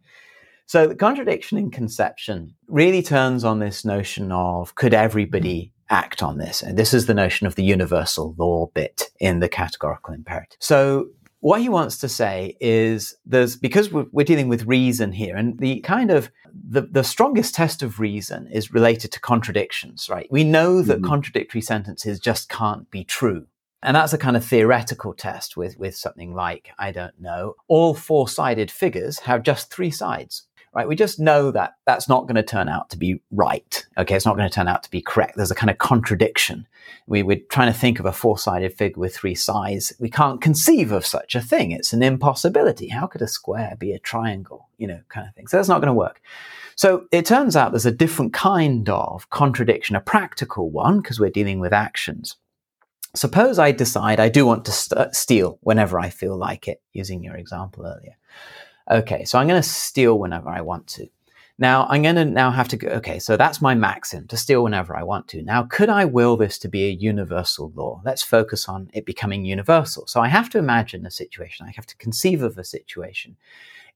So the contradiction in conception really turns on this notion of, could everybody act on this? And this is the notion of the universal law bit in the categorical imperative. So what he wants to say is, there's, because we're, we're dealing with reason here, and the kind of the, the strongest test of reason is related to contradictions, right? We know that mm-hmm. contradictory sentences just can't be true. And that's a kind of theoretical test with, with something like, I don't know, all four-sided figures have just three sides, right? We just know that that's not going to turn out to be right, okay? It's not going to turn out to be correct. There's a kind of contradiction. We were trying to think of a four-sided figure with three sides. We can't conceive of such a thing. It's an impossibility. How could a square be a triangle, you know, kind of thing? So that's not going to work. So it turns out there's a different kind of contradiction, a practical one, because we're dealing with actions. Suppose I decide I do want to st- steal whenever I feel like it, using your example earlier. Okay, so I'm going to steal whenever I want to. Now, I'm going to now have to go, okay, so that's my maxim, to steal whenever I want to. Now, could I will this to be a universal law? Let's focus on it becoming universal. So I have to imagine a situation, I have to conceive of a situation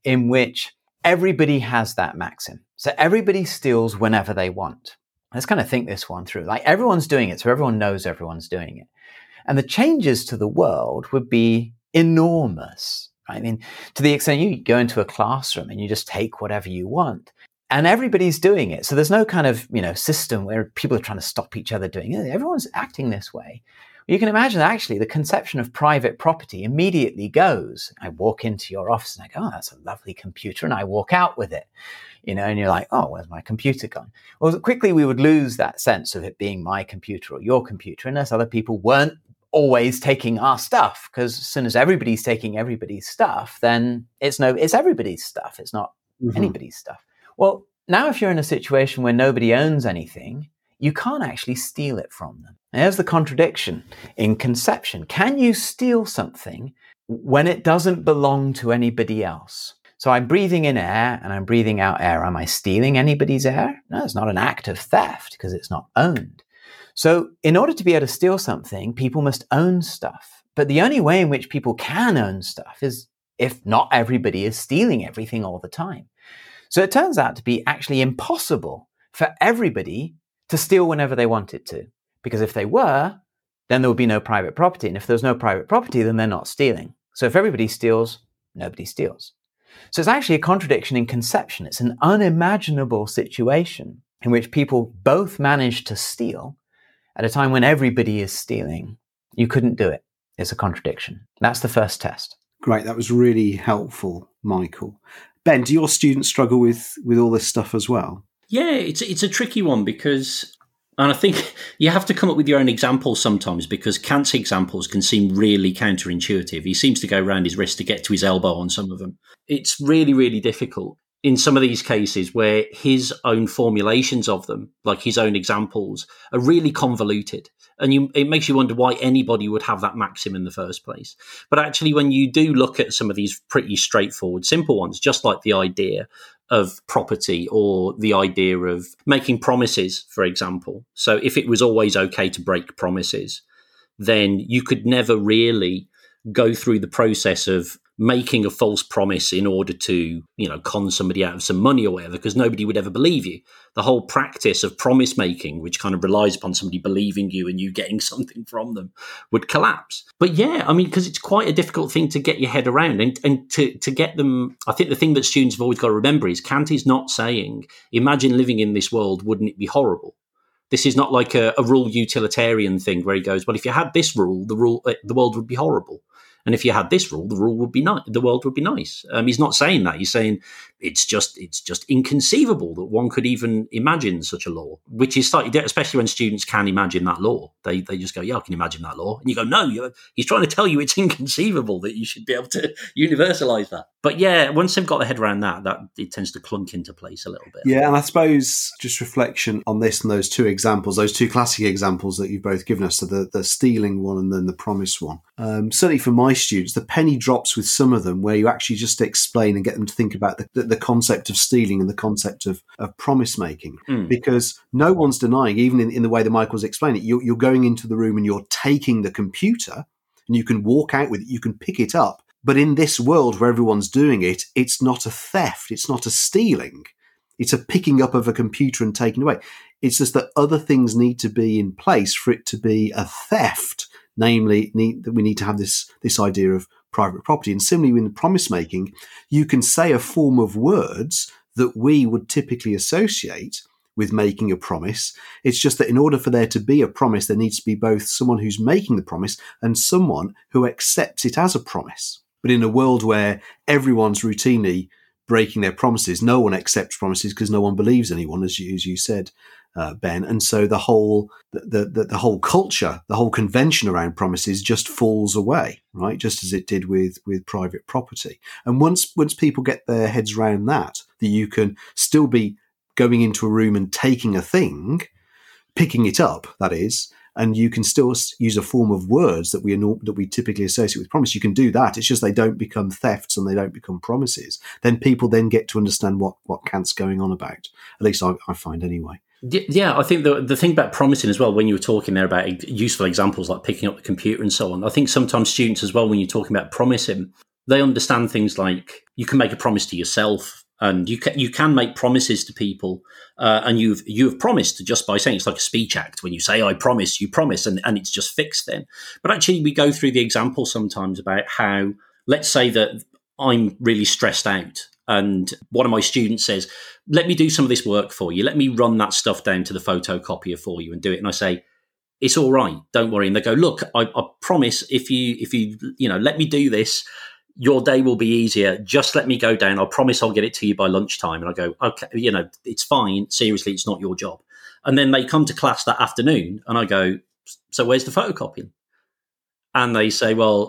in which everybody has that maxim. So everybody steals whenever they want. Let's kind of think this one through. Like, everyone's doing it, so everyone knows everyone's doing it. And the changes to the world would be enormous. Right? I mean, to the extent you go into a classroom and you just take whatever you want, and everybody's doing it. So there's no kind of, you know, system where people are trying to stop each other doing it. Everyone's acting this way. You can imagine that actually the conception of private property immediately goes. I walk into your office and I go, oh, that's a lovely computer, and I walk out with it. You know, and you're like, oh, where's my computer gone? Well, quickly we would lose that sense of it being my computer or your computer unless other people weren't always taking our stuff, because as soon as everybody's taking everybody's stuff, then it's no, it's everybody's stuff. It's not mm-hmm. anybody's stuff. Well, now if you're in a situation where nobody owns anything, you can't actually steal it from them. There's the contradiction in conception. Can you steal something when it doesn't belong to anybody else? So I'm breathing in air and I'm breathing out air. Am I stealing anybody's air? No, it's not an act of theft because it's not owned. So in order to be able to steal something, people must own stuff. But the only way in which people can own stuff is if not everybody is stealing everything all the time. So it turns out to be actually impossible for everybody to steal whenever they wanted to, because if they were, then there would be no private property. And if there's no private property, then they're not stealing. So if everybody steals, nobody steals. So it's actually a contradiction in conception. It's an unimaginable situation in which people both manage to steal at a time when everybody is stealing. You couldn't do it. It's a contradiction. That's the first test. Great. That was really helpful, Michael. Ben, do your students struggle with, with all this stuff as well? Yeah, it's it's a tricky one because... And I think you have to come up with your own examples sometimes, because Kant's examples can seem really counterintuitive. He seems to go round his wrist to get to his elbow on some of them. It's really, really difficult in some of these cases where his own formulations of them, like his own examples, are really convoluted. And you, it makes you wonder why anybody would have that maxim in the first place. But actually, when you do look at some of these pretty straightforward, simple ones, just like the idea of property or the idea of making promises, for example. So if it was always okay to break promises, then you could never really go through the process of making a false promise in order to, you know, con somebody out of some money or whatever, because nobody would ever believe you. The whole practice of promise making, which kind of relies upon somebody believing you and you getting something from them, would collapse. But yeah, I mean, because it's quite a difficult thing to get your head around and, and to, to get them. I think the thing that students have always got to remember is Kant is not saying, imagine living in this world, wouldn't it be horrible? This is not like a, a rule utilitarian thing where he goes, well, if you had this rule, the rule, uh, the world would be horrible. And if you had this rule, the rule would be nice. The world would be nice. Um, he's not saying that. He's saying it's just it's just inconceivable that one could even imagine such a law, which is slightly different, especially when students can imagine that law. They they just go, yeah, I can imagine that law, and you go, no, you're, he's trying to tell you it's inconceivable that you should be able to universalize that. But yeah, once they've got their head around that, that it tends to clunk into place a little bit. Yeah, and I suppose just reflection on this and those two examples, those two classic examples that you've both given us, so the the stealing one and then the promise one. Um, certainly for my students, the penny drops with some of them where you actually just explain and get them to think about the, the, the concept of stealing and the concept of, of promise making, mm. because no one's denying, even in, in the way that Michael's explained it, you're, you're going into the room and you're taking the computer and you can walk out with it, you can pick it up. But in this world where everyone's doing it, it's not a theft, it's not a stealing, it's a picking up of a computer and taking it away. It's just that other things need to be in place for it to be a theft. Namely, need, that we need to have this this idea of private property. And similarly, in the promise making, you can say a form of words that we would typically associate with making a promise. It's just that in order for there to be a promise, there needs to be both someone who's making the promise and someone who accepts it as a promise. But in a world where everyone's routinely breaking their promises, no one accepts promises because no one believes anyone, as you, as you said, Uh, Ben, and so the whole the, the the whole culture, the whole convention around promises just falls away, right? Just as it did with with private property. And once once people get their heads around that, that you can still be going into a room and taking a thing, picking it up, that is, and you can still use a form of words that we that we typically associate with promise. You can do that. It's just they don't become thefts and they don't become promises. Then people then get to understand what what Kant's going on about. At least I, I find anyway. Yeah, I think the the thing about promising as well, when you were talking there about useful examples like picking up the computer and so on, I think sometimes students as well, when you're talking about promising, they understand things like you can make a promise to yourself and you can, you can make promises to people uh, and you've you've promised just by saying, it's like a speech act. When you say, I promise, you promise, and, and it's just fixed then. But actually, we go through the example sometimes about how, let's say that I'm really stressed out. And one of my students says, let me do some of this work for you. Let me run that stuff down to the photocopier for you and do it. And I say, it's all right. Don't worry. And they go, look, I, I promise if you, if you, you know, let me do this, your day will be easier. Just let me go down. I promise I'll get it to you by lunchtime. And I go, okay, you know, it's fine. Seriously, it's not your job. And then they come to class that afternoon and I go, so where's the photocopying? And they say, well,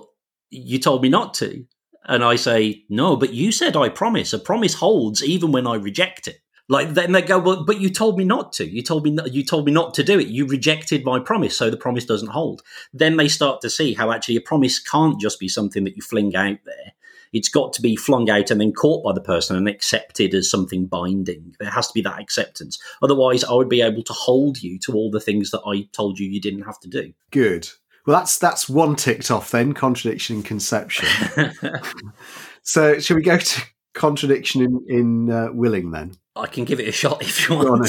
you told me not to. And I say, no, but you said I promise. A promise holds even when I reject it. Like then they go, well, but you told me not to. You told me not, you told me not to do it. You rejected my promise, so the promise doesn't hold. Then they start to see how actually a promise can't just be something that you fling out there. It's got to be flung out and then caught by the person and accepted as something binding. There has to be that acceptance. Otherwise, I would be able to hold you to all the things that I told you you didn't have to do. Good. Well, that's that's one ticked off then, contradiction in conception. So should we go to contradiction in, in uh, willing then? I can give it a shot if you want.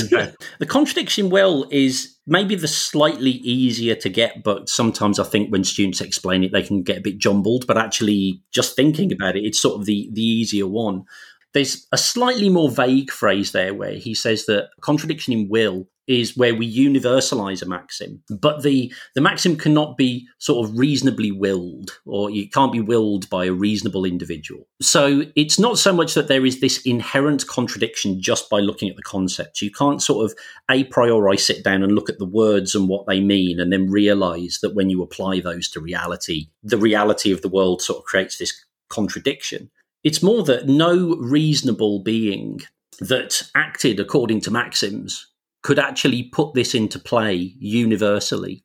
The contradiction in will is maybe the slightly easier to get, but sometimes I think when students explain it, they can get a bit jumbled. But actually, just thinking about it, it's sort of the, the easier one. There's a slightly more vague phrase there where he says that contradiction in will is where we universalise a maxim, but the, the maxim cannot be sort of reasonably willed, or it can't be willed by a reasonable individual. So it's not so much that there is this inherent contradiction just by looking at the concepts. You can't sort of a priori sit down and look at the words and what they mean and then realise that when you apply those to reality, the reality of the world sort of creates this contradiction. It's more that no reasonable being that acted according to maxims could actually put this into play universally,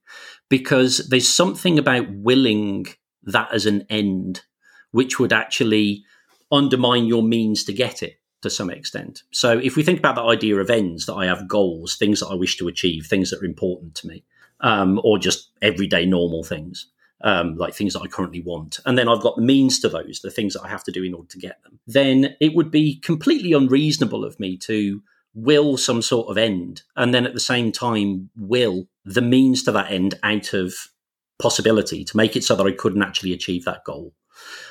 because there's something about willing that as an end which would actually undermine your means to get it to some extent. So if we think about the idea of ends, that I have goals, things that I wish to achieve, things that are important to me, um, or just everyday normal things, um, like things that I currently want, and then I've got the means to those, the things that I have to do in order to get them, then it would be completely unreasonable of me to will some sort of end and then at the same time will the means to that end out of possibility, to make it so that I couldn't actually achieve that goal.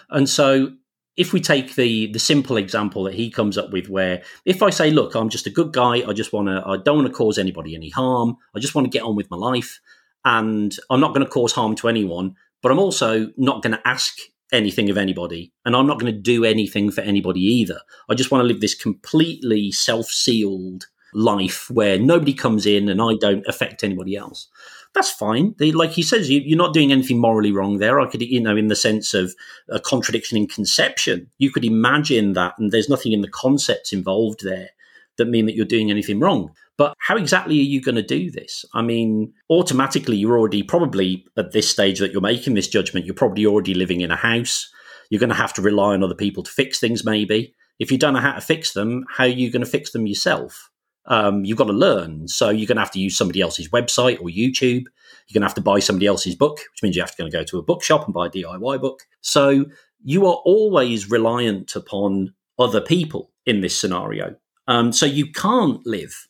And so if we take the the simple example that he comes up with, where if I say, look, I'm just a good guy, I just want to, I don't want to cause anybody any harm, I just want to get on with my life, and I'm not going to cause harm to anyone, but I'm also not going to ask anything of anybody, and I'm not going to do anything for anybody either. I just want to live this completely self-sealed life where nobody comes in and I don't affect anybody else. That's fine. They, like he says, you, you're not doing anything morally wrong there. I could, you know, in the sense of a contradiction in conception, you could imagine that, and there's nothing in the concepts involved there that mean that you're doing anything wrong. But how exactly are you going to do this? I mean, automatically, you're already probably at this stage that you're making this judgment, you're probably already living in a house. You're going to have to rely on other people to fix things, maybe. If you don't know how to fix them, how are you going to fix them yourself? Um, you've got to learn. So you're going to have to use somebody else's website or YouTube. You're going to have to buy somebody else's book, which means you have to go to a bookshop and buy a D I Y book. So you are always reliant upon other people in this scenario. Um, so you can't live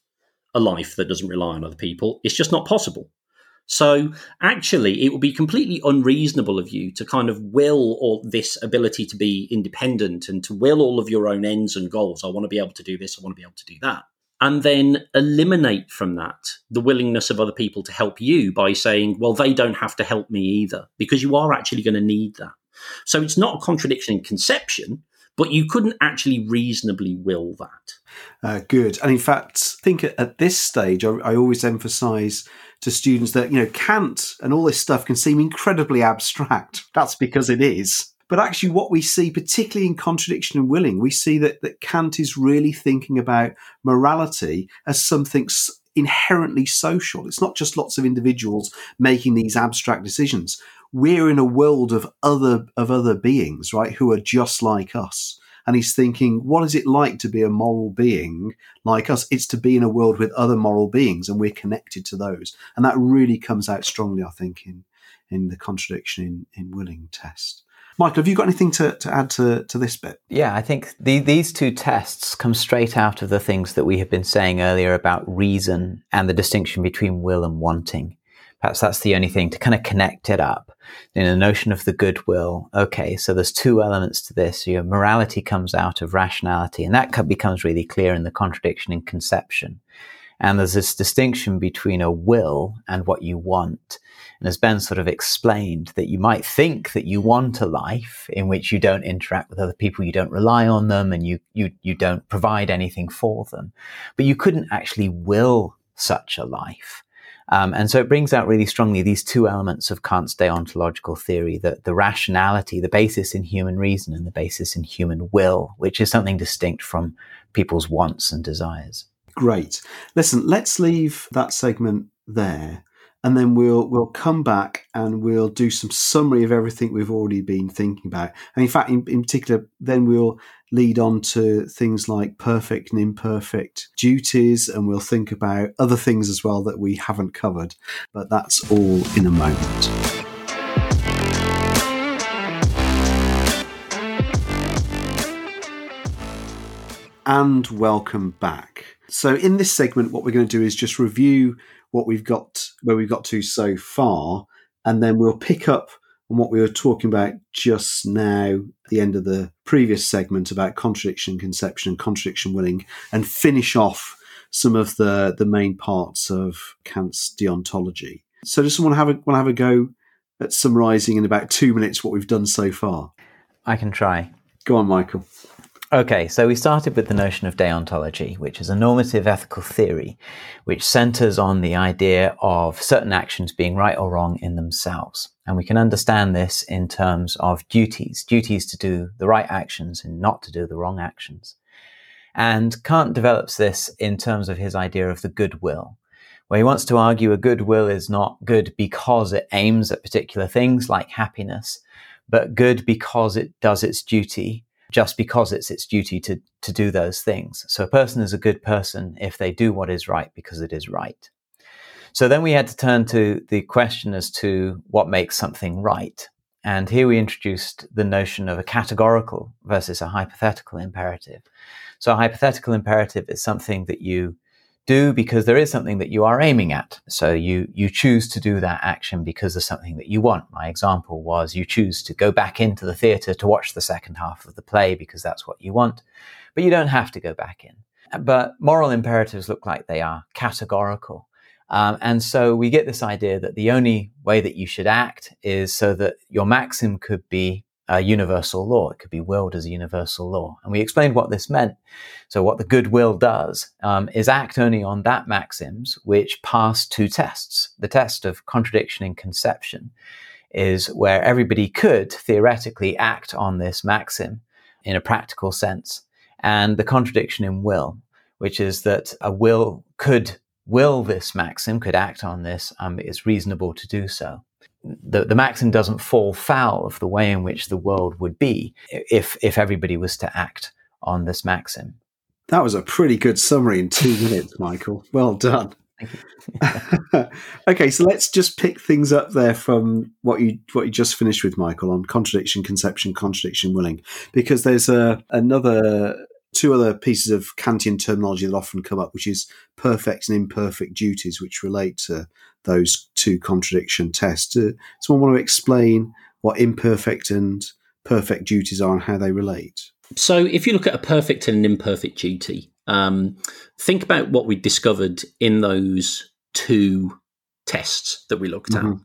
a life that doesn't rely on other people. It's just not possible. So actually, it would be completely unreasonable of you to kind of will all this ability to be independent and to will all of your own ends and goals. I want to be able to do this. I want to be able to do that. And then eliminate from that the willingness of other people to help you by saying, well, they don't have to help me either, because you are actually going to need that. So it's not a contradiction in conception, but you couldn't actually reasonably will that. Uh, good. And in fact, I think at this stage, I, I always emphasise to students that, you know, Kant and all this stuff can seem incredibly abstract. That's because it is. But actually what we see, particularly in contradiction and willing, we see that, that Kant is really thinking about morality as something inherently social. It's not just lots of individuals making these abstract decisions. We're in a world of other of other beings, right, who are just like us. And he's thinking, what is it like to be a moral being like us? It's to be in a world with other moral beings, and we're connected to those. And that really comes out strongly, I think, in, in the contradiction in, in willing test. Michael, have you got anything to, to add to, to this bit? Yeah, I think the, these two tests come straight out of the things that we have been saying earlier about reason and the distinction between will and wanting. Perhaps that's the only thing to kind of connect it up in the notion of the goodwill. Okay, so there's two elements to this. Your morality comes out of rationality, and that becomes really clear in the contradiction in conception. And there's this distinction between a will and what you want. And as Ben sort of explained, that you might think that you want a life in which you don't interact with other people, you don't rely on them, and you you you don't provide anything for them. But you couldn't actually will such a life. Um, and so it brings out really strongly these two elements of Kant's deontological theory, that the rationality, the basis in human reason, and the basis in human will, which is something distinct from people's wants and desires. Great. Listen, let's leave that segment there and then we'll we'll come back and we'll do some summary of everything we've already been thinking about. And in fact, in, in particular, then we'll lead on to things like perfect and imperfect duties, and we'll think about other things as well that we haven't covered. But that's all in a moment. And welcome back. So in this segment, what we're going to do is just review what we've got, where we've got to so far, and then we'll pick up on what we were talking about just now at the end of the previous segment about contradiction conception and contradiction willing, and finish off some of the, the main parts of Kant's deontology. So just want to have a, want to have a go at summarising in about two minutes what we've done so far. I can try. Go on, Michael. Okay, so we started with the notion of deontology, which is a normative ethical theory which centers on the idea of certain actions being right or wrong in themselves. And we can understand this in terms of duties, duties to do the right actions and not to do the wrong actions. And Kant develops this in terms of his idea of the good will, where he wants to argue a good will is not good because it aims at particular things like happiness, but good because it does its duty, just because it's its duty to, to do those things. So a person is a good person if they do what is right because it is right. So then we had to turn to the question as to what makes something right. And here we introduced the notion of a categorical versus a hypothetical imperative. So a hypothetical imperative is something that you do because there is something that you are aiming at. So you, you choose to do that action because of something that you want. My example was you choose to go back into the theatre to watch the second half of the play because that's what you want, but you don't have to go back in. But moral imperatives look like they are categorical. Um, and so we get this idea that the only way that you should act is so that your maxim could be a universal law. It could be willed as a universal law. And we explained what this meant. So what the good will does um, is act only on that maxims which pass two tests. The test of contradiction in conception is where everybody could theoretically act on this maxim in a practical sense. And the contradiction in will, which is that a will could will this maxim, could act on this, um, it's reasonable to do so. The, the maxim doesn't fall foul of the way in which the world would be if if everybody was to act on this maxim. That was a pretty good summary in two minutes, Michael. Well done. Thank you. Okay, so let's just pick things up there from what you what you just finished with, Michael, on contradiction conception, contradiction willing, because there's a another two other pieces of Kantian terminology that often come up, which is perfect and imperfect duties, which relate to those two contradiction tests. Uh, someone want to explain what imperfect and perfect duties are and how they relate? So if you look at a perfect and an imperfect duty, um, think about what we discovered in those two tests that we looked mm-hmm. at.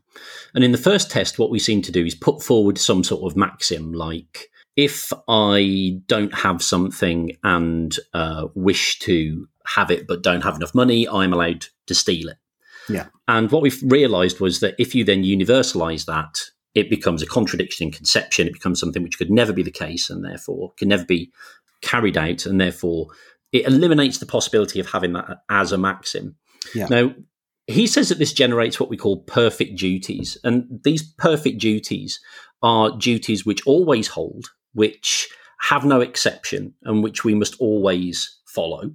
And in the first test, what we seem to do is put forward some sort of maxim like, if I don't have something and uh, wish to have it but don't have enough money, I'm allowed to steal it. Yeah. And what we've realized was that if you then universalize that, it becomes a contradiction in conception. It becomes something which could never be the case and therefore can never be carried out. And therefore it eliminates the possibility of having that as a maxim. Yeah. Now, he says that this generates what we call perfect duties. And these perfect duties are duties which always hold, which have no exception and which we must always follow.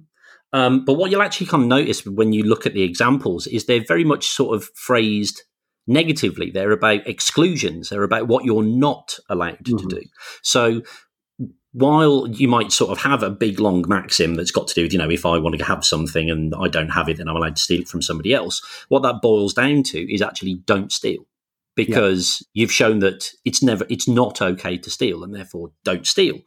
Um, but what you'll actually kind of notice when you look at the examples is they're very much sort of phrased negatively. They're about exclusions. They're about what you're not allowed mm-hmm. to do. So while you might sort of have a big, long maxim that's got to do with, you know, if I want to have something and I don't have it, then I'm allowed to steal it from somebody else. What that boils down to is actually don't steal, because yeah. you've shown that it's never, it's not okay to steal, and therefore don't steal.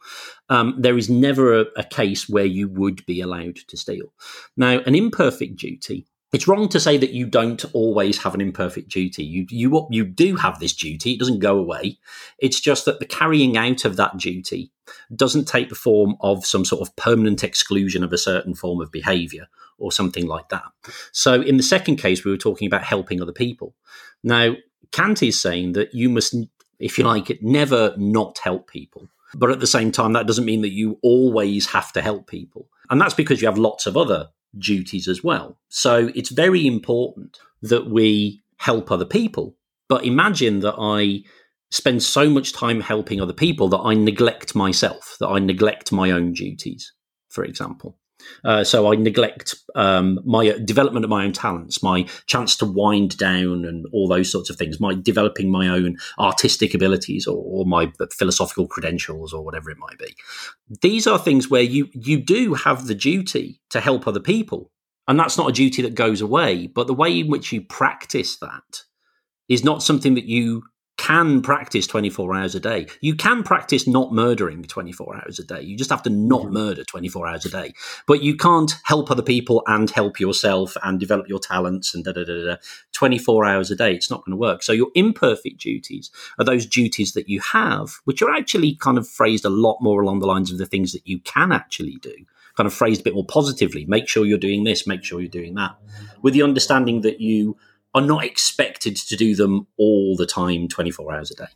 Um, there is never a, a case where you would be allowed to steal. Now, an imperfect duty, it's wrong to say that you don't always have an imperfect duty. You, you, you do have this duty. It doesn't go away. It's just that the carrying out of that duty doesn't take the form of some sort of permanent exclusion of a certain form of behavior or something like that. So in the second case, we were talking about helping other people. Now, Kant is saying that you must, if you like, never not help people. But at the same time, that doesn't mean that you always have to help people. And that's because you have lots of other duties as well. So it's very important that we help other people. But imagine that I spend so much time helping other people that I neglect myself, that I neglect my own duties, for example. Uh, so I neglect um, my development of my own talents, my chance to wind down and all those sorts of things, my developing my own artistic abilities or, or my philosophical credentials or whatever it might be. These are things where you, you do have the duty to help other people. And that's not a duty that goes away. But the way in which you practice that is not something that you can practice twenty-four hours a day. You can practice not murdering twenty-four hours a day. You just have to not murder twenty-four hours a day. But you can't help other people and help yourself and develop your talents and da da da da. twenty-four hours a day, it's not going to work. So your imperfect duties are those duties that you have, which are actually kind of phrased a lot more along the lines of the things that you can actually do, kind of phrased a bit more positively. Make sure you're doing this, make sure you're doing that, with the understanding that you are not expected to do them all the time, twenty-four hours a day.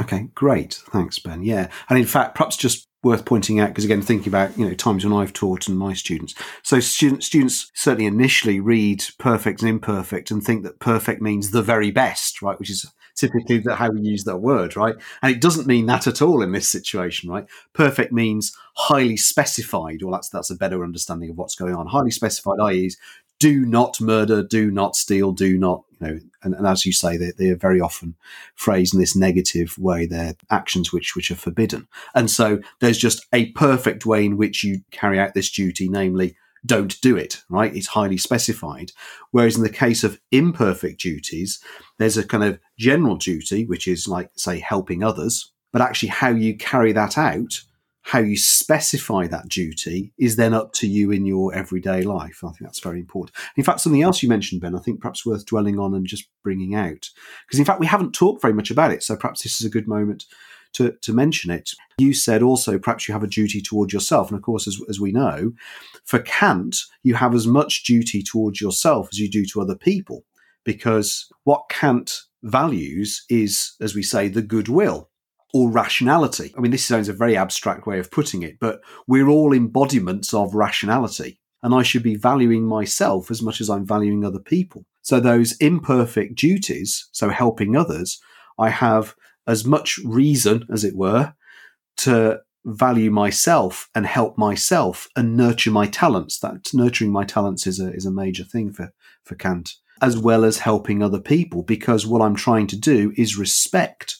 Okay, great. Thanks, Ben. Yeah. And in fact, perhaps just worth pointing out, because again, thinking about, you know, times when I've taught and my students. So student, students certainly initially read perfect and imperfect and think that perfect means the very best, right? Which is typically how we use that word, right? And it doesn't mean that at all in this situation, right? Perfect means highly specified. Well, that's, that's a better understanding of what's going on. Highly specified, that is, do not murder, do not steal, do not, you know, and, and as you say, they, they are very often phrased in this negative way. They're actions which which are forbidden. And so there's just a perfect way in which you carry out this duty, namely, don't do it, right? It's highly specified. Whereas in the case of imperfect duties, there's a kind of general duty, which is like, say, helping others, but actually how you carry that out, how you specify that duty is then up to you in your everyday life. And I think that's very important. In fact, something else you mentioned, Ben, I think perhaps worth dwelling on and just bringing out, because in fact, we haven't talked very much about it. So perhaps this is a good moment to, to mention it. You said also, perhaps you have a duty toward yourself. And of course, as, as we know, for Kant, you have as much duty towards yourself as you do to other people, because what Kant values is, as we say, the goodwill or rationality. I mean, this sounds a very abstract way of putting it, but we're all embodiments of rationality, and I should be valuing myself as much as I'm valuing other people. So those imperfect duties, so helping others, I have as much reason, as it were, to value myself and help myself and nurture my talents. That nurturing my talents is a is a major thing for, for Kant, as well as helping other people, because what I'm trying to do is respect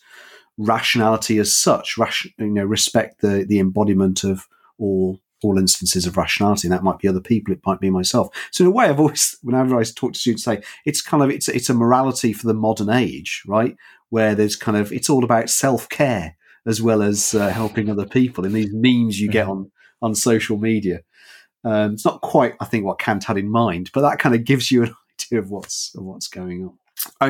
rationality as such, ration, you know, respect the, the embodiment of all all instances of rationality. And that might be other people, it might be myself. So in a way, I've always, whenever I talk to students, say it's kind of, it's it's a morality for the modern age, right? Where there's kind of, it's all about self-care as well as uh, helping other people in these memes you get on, on social media. Um, it's not quite, I think, what Kant had in mind, but that kind of gives you an idea of what's, of what's going on.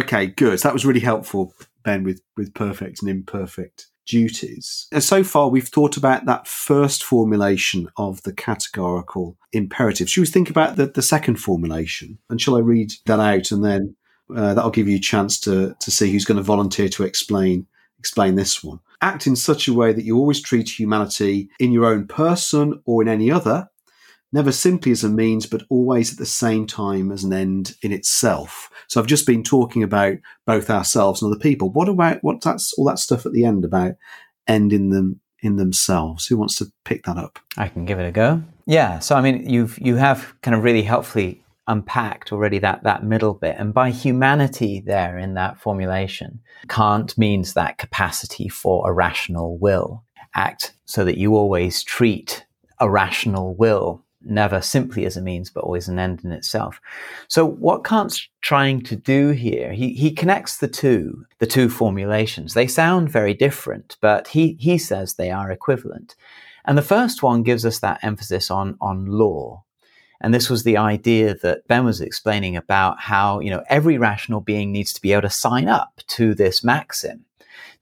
Okay, good. So that was really helpful, Ben, with, with perfect and imperfect duties. And so far, we've thought about that first formulation of the categorical imperative. Should we think about the, the second formulation? And shall I read that out? And then uh, that'll give you a chance to, to see who's going to volunteer to explain explain this one. Act in such a way that you always treat humanity in your own person or in any other, never simply as a means, but always at the same time as an end in itself. So I've just been talking about both ourselves and other people. What about what that's all that stuff at the end about end in them in themselves? Who wants to pick that up? I can give it a go. Yeah. So I mean, you've you have kind of really helpfully unpacked already that that middle bit, and by humanity there in that formulation, Kant means that capacity for a rational will. Act so that you always treat a rational will, never simply as a means, but always an end in itself. So what Kant's trying to do here, he, he connects the two, the two formulations. They sound very different, but he, he says they are equivalent. And the first one gives us that emphasis on, on law. And this was the idea that Ben was explaining about how, you know, every rational being needs to be able to sign up to this maxim,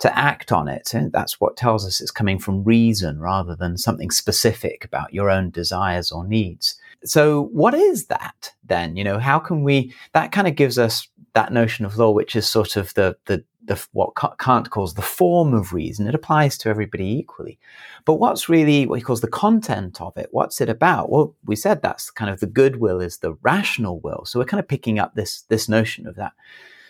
to act on it. And that's what tells us it's coming from reason rather than something specific about your own desires or needs. So what is that then? You know, how can we, that kind of gives us that notion of law, which is sort of the, the, the what Kant calls the form of reason. It applies to everybody equally. But what's really what he calls the content of it? What's it about? Well, we said that's kind of the goodwill is the rational will. So we're kind of picking up this, this notion of that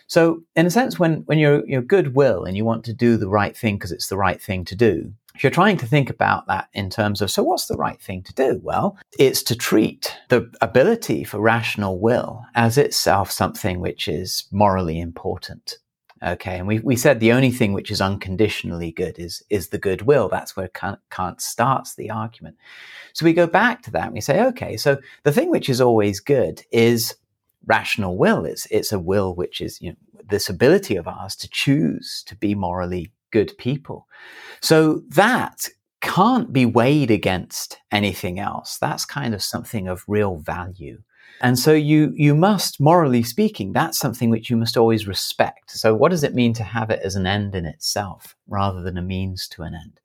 So in a sense, when, when you're, you're goodwill and you want to do the right thing because it's the right thing to do, if you're trying to think about that in terms of, so what's the right thing to do? Well, it's to treat the ability for rational will as itself something which is morally important. Okay, and we we said the only thing which is unconditionally good is is the goodwill. That's where Kant, Kant starts the argument. So we go back to that and we say, okay, so the thing which is always good is rational will. It's it's a will which is, you know, this ability of ours to choose to be morally good people. So that can't be weighed against anything else. That's kind of something of real value. And so you you must, morally speaking, that's something which you must always respect. So what does it mean to have it as an end in itself rather than a means to an end?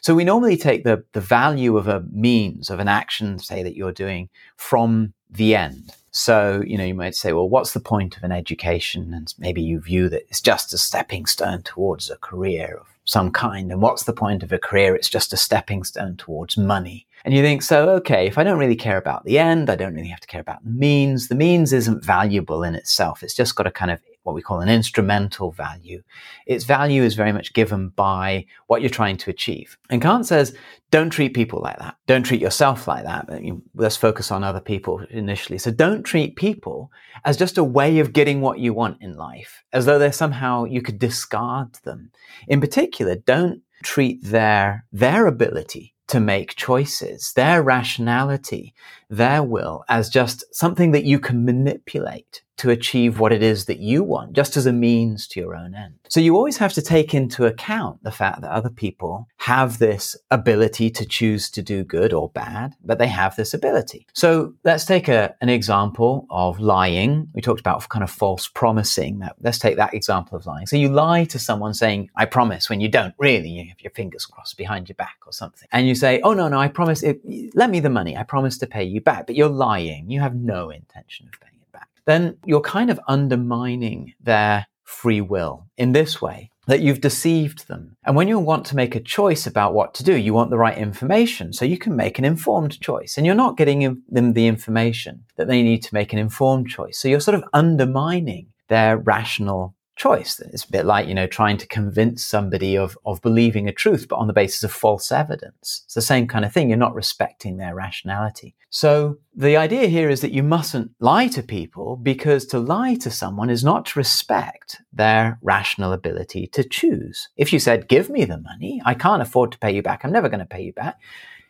So we normally take the, the value of a means, of an action, say, that you're doing from the end. So, you know, you might say, well, what's the point of an education? And maybe you view that it's just a stepping stone towards a career of some kind. And what's the point of a career? It's just a stepping stone towards money. And you think, so, okay, if I don't really care about the end, I don't really have to care about the means. The means isn't valuable in itself. It's just got a kind of what we call an instrumental value. Its value is very much given by what you're trying to achieve. And Kant says, don't treat people like that. Don't treat yourself like that. But let's focus on other people initially. So don't treat people as just a way of getting what you want in life, as though they're somehow you could discard them. In particular, don't treat their their ability to make choices, their rationality, their will, as just something that you can manipulate to achieve what it is that you want, just as a means to your own end. So you always have to take into account the fact that other people have this ability to choose to do good or bad, but they have this ability. So let's take a, an example of lying. We talked about kind of false promising. Let's take that example of lying. So you lie to someone saying, I promise, when you don't really, you have your fingers crossed behind your back or something. And you say, oh, no, no, I promise, it, let me the money. I promise to pay you back. But you're lying. You have no intention of paying it back. Then you're kind of undermining their free will in this way, that you've deceived them. And when you want to make a choice about what to do, you want the right information so you can make an informed choice. And you're not getting them the information that they need to make an informed choice. So you're sort of undermining their rational choice. It's a bit like, you know, trying to convince somebody of, of believing a truth, but on the basis of false evidence. It's the same kind of thing. You're not respecting their rationality. So the idea here is that you mustn't lie to people, because to lie to someone is not to respect their rational ability to choose. If you said, give me the money, I can't afford to pay you back, I'm never going to pay you back,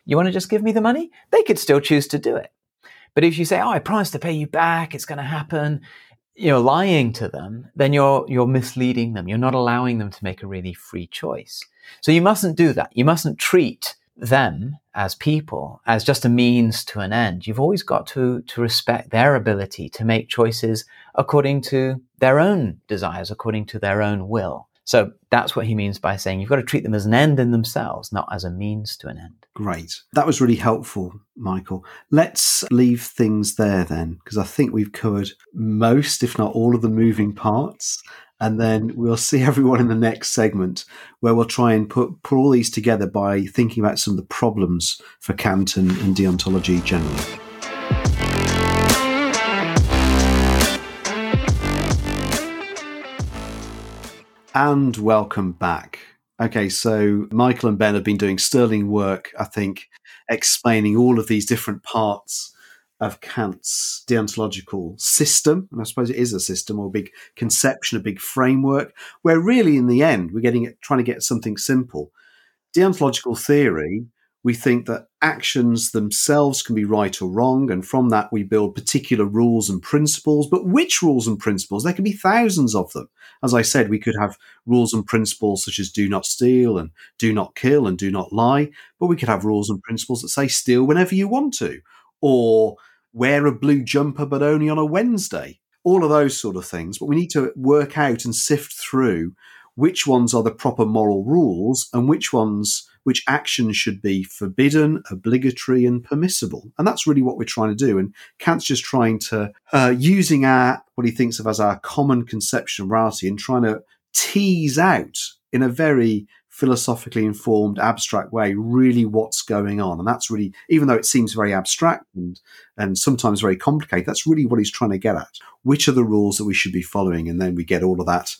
you want to just give me the money? They could still choose to do it. But if you say, oh, I promise to pay you back, it's going to happen, you're lying to them, then you're you're misleading them. You're not allowing them to make a really free choice. So you mustn't do that. You mustn't treat them as people as just a means to an end. You've always got to to respect their ability to make choices according to their own desires, according to their own will. So that's what he means by saying you've got to treat them as an end in themselves, not as a means to an end. Great. That was really helpful, Michael. Let's leave things there then, because I think we've covered most, if not all, of the moving parts. And then we'll see everyone in the next segment, where we'll try and put, put all these together by thinking about some of the problems for Kant and, and deontology generally. And welcome back. Okay, so Michael and Ben have been doing sterling work, I think, explaining all of these different parts of Kant's deontological system. And I suppose it is a system, or a big conception, a big framework, where really in the end we're getting trying to get something simple. Deontological theory, we think that actions themselves can be right or wrong, and from that we build particular rules and principles. But which rules and principles? There can be thousands of them. As I said, we could have rules and principles such as do not steal and do not kill and do not lie, but we could have rules and principles that say steal whenever you want to, or wear a blue jumper but only on a Wednesday, all of those sort of things. But we need to work out and sift through which ones are the proper moral rules and which ones which actions should be forbidden, obligatory, and permissible. And that's really what we're trying to do. And Kant's just trying to, uh, using our what he thinks of as our common conception of morality, and trying to tease out in a very philosophically informed, abstract way really what's going on. And that's really, even though it seems very abstract and, and sometimes very complicated, that's really what he's trying to get at. Which are the rules that we should be following? And then we get all of that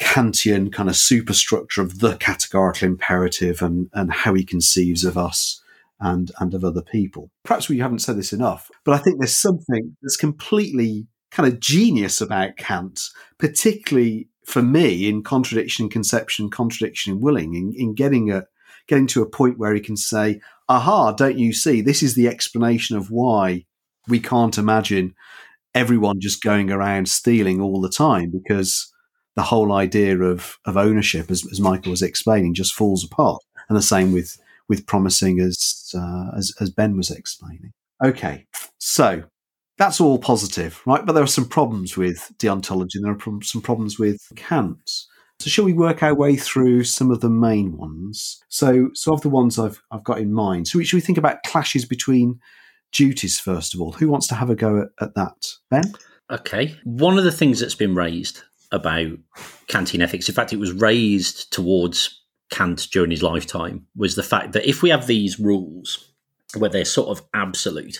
Kantian kind of superstructure of the categorical imperative and, and how he conceives of us and, and of other people. Perhaps we haven't said this enough, but I think there's something that's completely kind of genius about Kant, particularly for me, in contradiction in conception, contradiction in willing, in, in getting a, getting to a point where he can say, aha, don't you see, this is the explanation of why we can't imagine everyone just going around stealing all the time, because the whole idea of, of ownership, as, as Michael was explaining, just falls apart. And the same with, with promising, as, uh, as as Ben was explaining. Okay, so that's all positive, right? But there are some problems with deontology, and there are some problems with Kant. So shall we work our way through some of the main ones? So, so of the ones I've I've got in mind, so should we think about clashes between duties first of all? Who wants to have a go at, at that? Ben? Okay. One of the things that's been raised about Kantian ethics, in fact, it was raised towards Kant during his lifetime, was the fact that if we have these rules where they're sort of absolute,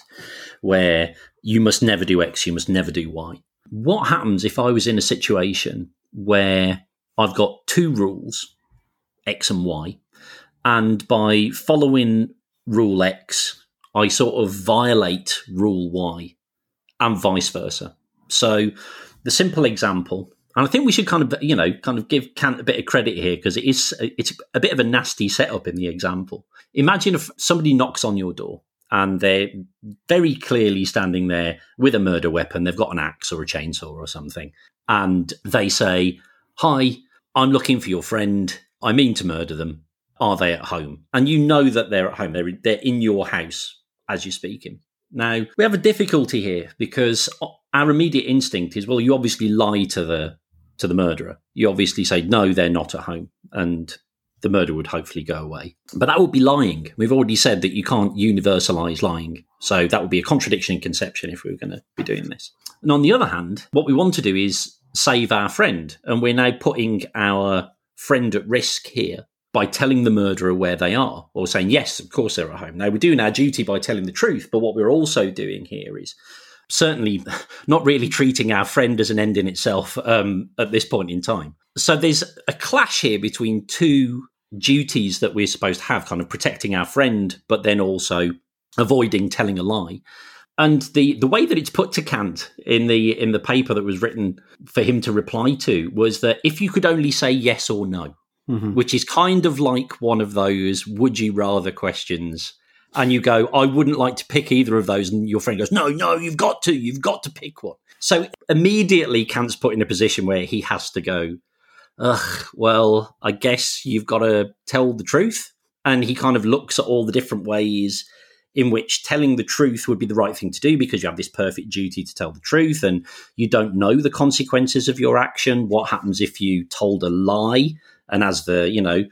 where you must never do X, you must never do Y, what happens if I was in a situation where I've got two rules, X and Y, and by following rule X, I sort of violate rule Y, and vice versa? So the simple example, and I think we should kind of, you know, kind of give Kant a bit of credit here, because it is, it's a bit of a nasty setup in the example. Imagine if somebody knocks on your door and they're very clearly standing there with a murder weapon. They've got an axe or a chainsaw or something. And they say, hi, I'm looking for your friend. I mean to murder them. Are they at home? And you know that they're at home. They're, they're in your house as you're speaking. Now, we have a difficulty here because our immediate instinct is, well, you obviously lie to the to the murderer. You obviously say, no, they're not at home, and the murder would hopefully go away. But that would be lying. We've already said that you can't universalize lying. So that would be a contradiction in conception if we were going to be doing this. And on the other hand, what we want to do is save our friend. And we're now putting our friend at risk here by telling the murderer where they are, or saying, yes, of course they're at home. Now, we're doing our duty by telling the truth. But what we're also doing here is certainly not really treating our friend as an end in itself um, at this point in time. So there's a clash here between two duties that we're supposed to have, kind of protecting our friend, but then also avoiding telling a lie. And the, the way that it's put to Kant in the in the paper that was written for him to reply to was that if you could only say yes or no, mm-hmm. which is kind of like one of those would you rather questions, and you go, I wouldn't like to pick either of those, and your friend goes, no, no, you've got to, you've got to pick one. So immediately Kant's put in a position where he has to go, ugh, well, I guess you've got to tell the truth. And he kind of looks at all the different ways in which telling the truth would be the right thing to do, because you have this perfect duty to tell the truth and you don't know the consequences of your action. What happens if you told a lie? And as the, you know,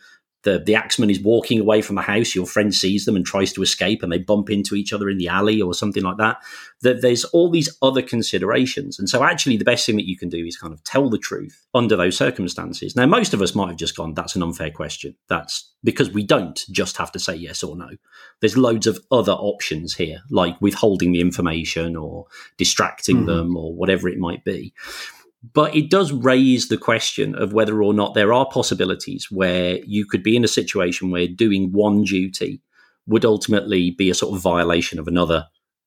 the, the axeman is walking away from the house, your friend sees them and tries to escape and they bump into each other in the alley or something like that. That there's all these other considerations. And so actually the best thing that you can do is kind of tell the truth under those circumstances. Now, most of us might have just gone, that's an unfair question. That's because we don't just have to say yes or no. There's loads of other options here, like withholding the information or distracting mm-hmm. them or whatever it might be. But it does raise the question of whether or not there are possibilities where you could be in a situation where doing one duty would ultimately be a sort of violation of another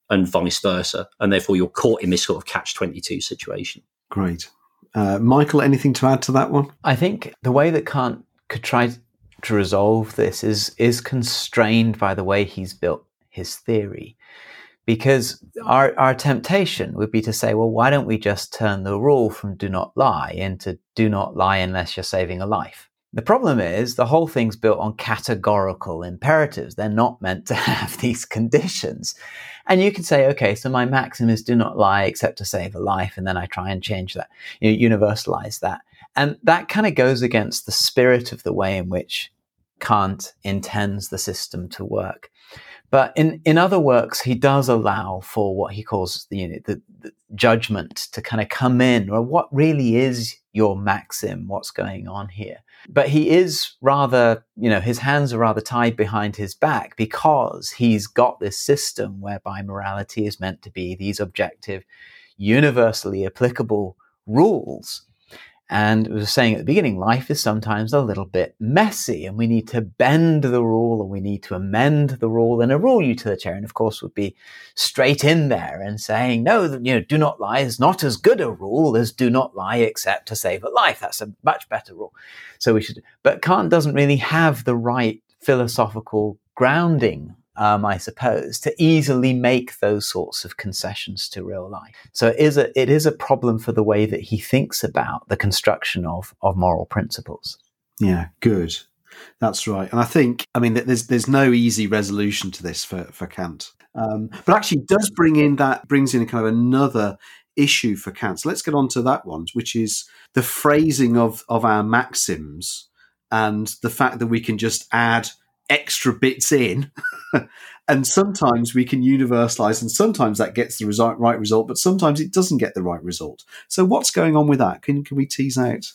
and vice versa. And therefore, you're caught in this sort of catch twenty-two situation. Great. Uh, Michael, anything to add to that one? I think the way that Kant could try to resolve this is is constrained by the way he's built his theory. Because our, our temptation would be to say, well, why don't we just turn the rule from do not lie into do not lie unless you're saving a life? The problem is the whole thing's built on categorical imperatives. They're not meant to have these conditions. And you can say, okay, so my maxim is do not lie except to save a life. And then I try and change that, you know, universalize that. And that kind of goes against the spirit of the way in which Kant intends the system to work. But in, in other works, he does allow for what he calls the, you know, the, the judgment to kind of come in. Well, what really is your maxim? What's going on here? But he is rather, you know, his hands are rather tied behind his back, because he's got this system whereby morality is meant to be these objective, universally applicable rules. And I was saying at the beginning, life is sometimes a little bit messy, and we need to bend the rule, or we need to amend the rule. And a rule utilitarian, of course, would be straight in there and saying, no, you know, do not lie is not as good a rule as do not lie except to save a life. That's a much better rule. So we should. But Kant doesn't really have the right philosophical grounding, Um, I suppose, to easily make those sorts of concessions to real life. So it is a, it is a problem for the way that he thinks about the construction of, of moral principles. Yeah, good. That's right. And I think, I mean, there's there's no easy resolution to this for, for Kant. Um, but actually it does bring in that, brings in kind of another issue for Kant. So let's get on to that one, which is the phrasing of, of our maxims, and the fact that we can just add extra bits in and sometimes we can universalize, and sometimes that gets the result, right result, but sometimes it doesn't get the right result. So what's going on with that? Can can we tease out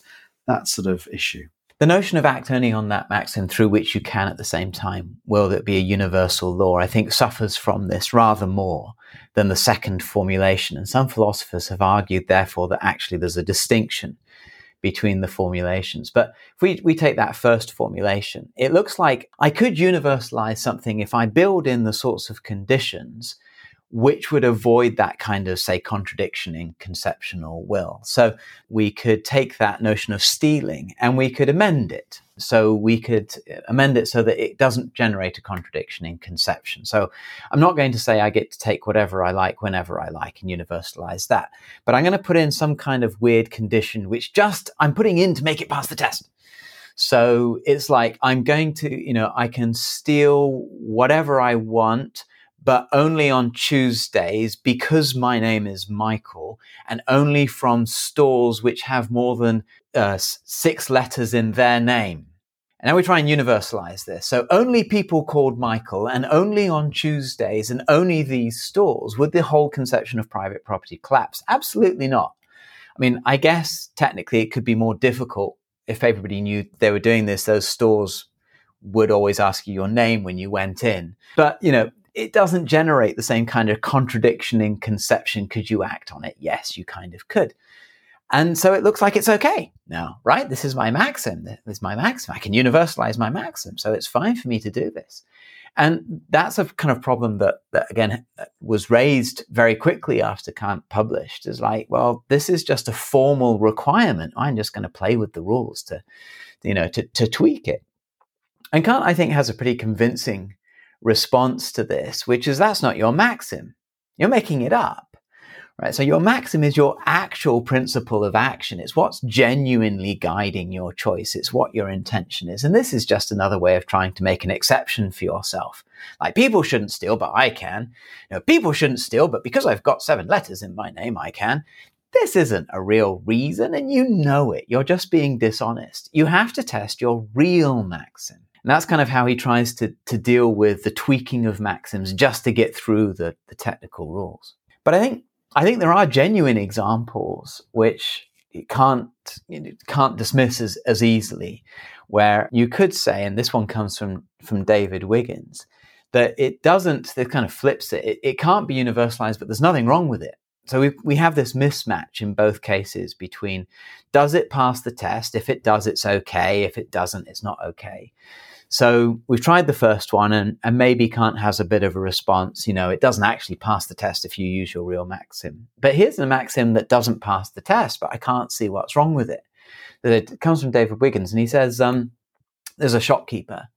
that sort of issue? The notion of act only on that maxim through which you can at the same time will it be a universal law, I think, suffers from this rather more than the second formulation. And some philosophers have argued, therefore, that actually there's a distinction between the formulations. But if we, we take that first formulation, it looks like I could universalize something if I build in the sorts of conditions which would avoid that kind of, say, contradiction in conceptional will. So we could take that notion of stealing and we could amend it. So we could amend it so that it doesn't generate a contradiction in conception. So I'm not going to say I get to take whatever I like whenever I like and universalize that, but I'm going to put in some kind of weird condition which just I'm putting in to make it pass the test. So it's like I'm going to, you know, I can steal whatever I want, but only on Tuesdays because my name is Michael, and only from stores which have more than uh, six letters in their name. And now we try and universalize this. So only people called Michael, and only on Tuesdays, and only these stores. Would the whole conception of private property collapse? Absolutely not. I mean, I guess technically it could be more difficult if everybody knew they were doing this. Those stores would always ask you your name when you went in. But, you know, it doesn't generate the same kind of contradiction in conception. Could you act on it? Yes, you kind of could. And so it looks like it's okay now, right? This is my maxim. This is my maxim. I can universalize my maxim. So it's fine for me to do this. And that's a kind of problem that, that again, was raised very quickly after Kant published, is like, well, this is just a formal requirement. I'm just going to play with the rules to, you know, to, to tweak it. And Kant, I think, has a pretty convincing response to this, which is that's not your maxim. You're making it up, right? So your maxim is your actual principle of action. It's what's genuinely guiding your choice. It's what your intention is. And this is just another way of trying to make an exception for yourself. Like, people shouldn't steal, but I can. You know, people shouldn't steal, but because I've got seven letters in my name, I can. This isn't a real reason, and you know it. You're just being dishonest. You have to test your real maxim. And that's kind of how he tries to, to deal with the tweaking of maxims just to get through the, the technical rules. But I think I think there are genuine examples which you can't, you can't dismiss as, as easily, where you could say, and this one comes from, from David Wiggins, that it doesn't, that kind of flips it. it. It can't be universalized, but there's nothing wrong with it. So we we have this mismatch in both cases between, does it pass the test? If it does, it's okay. If it doesn't, it's not okay. So we've tried the first one, and, and maybe Kant has a bit of a response. You know, it doesn't actually pass the test if you use your real maxim. But here's a maxim that doesn't pass the test, but I can't see what's wrong with it. It comes from David Wiggins, and he says, um, there's a shopkeeper.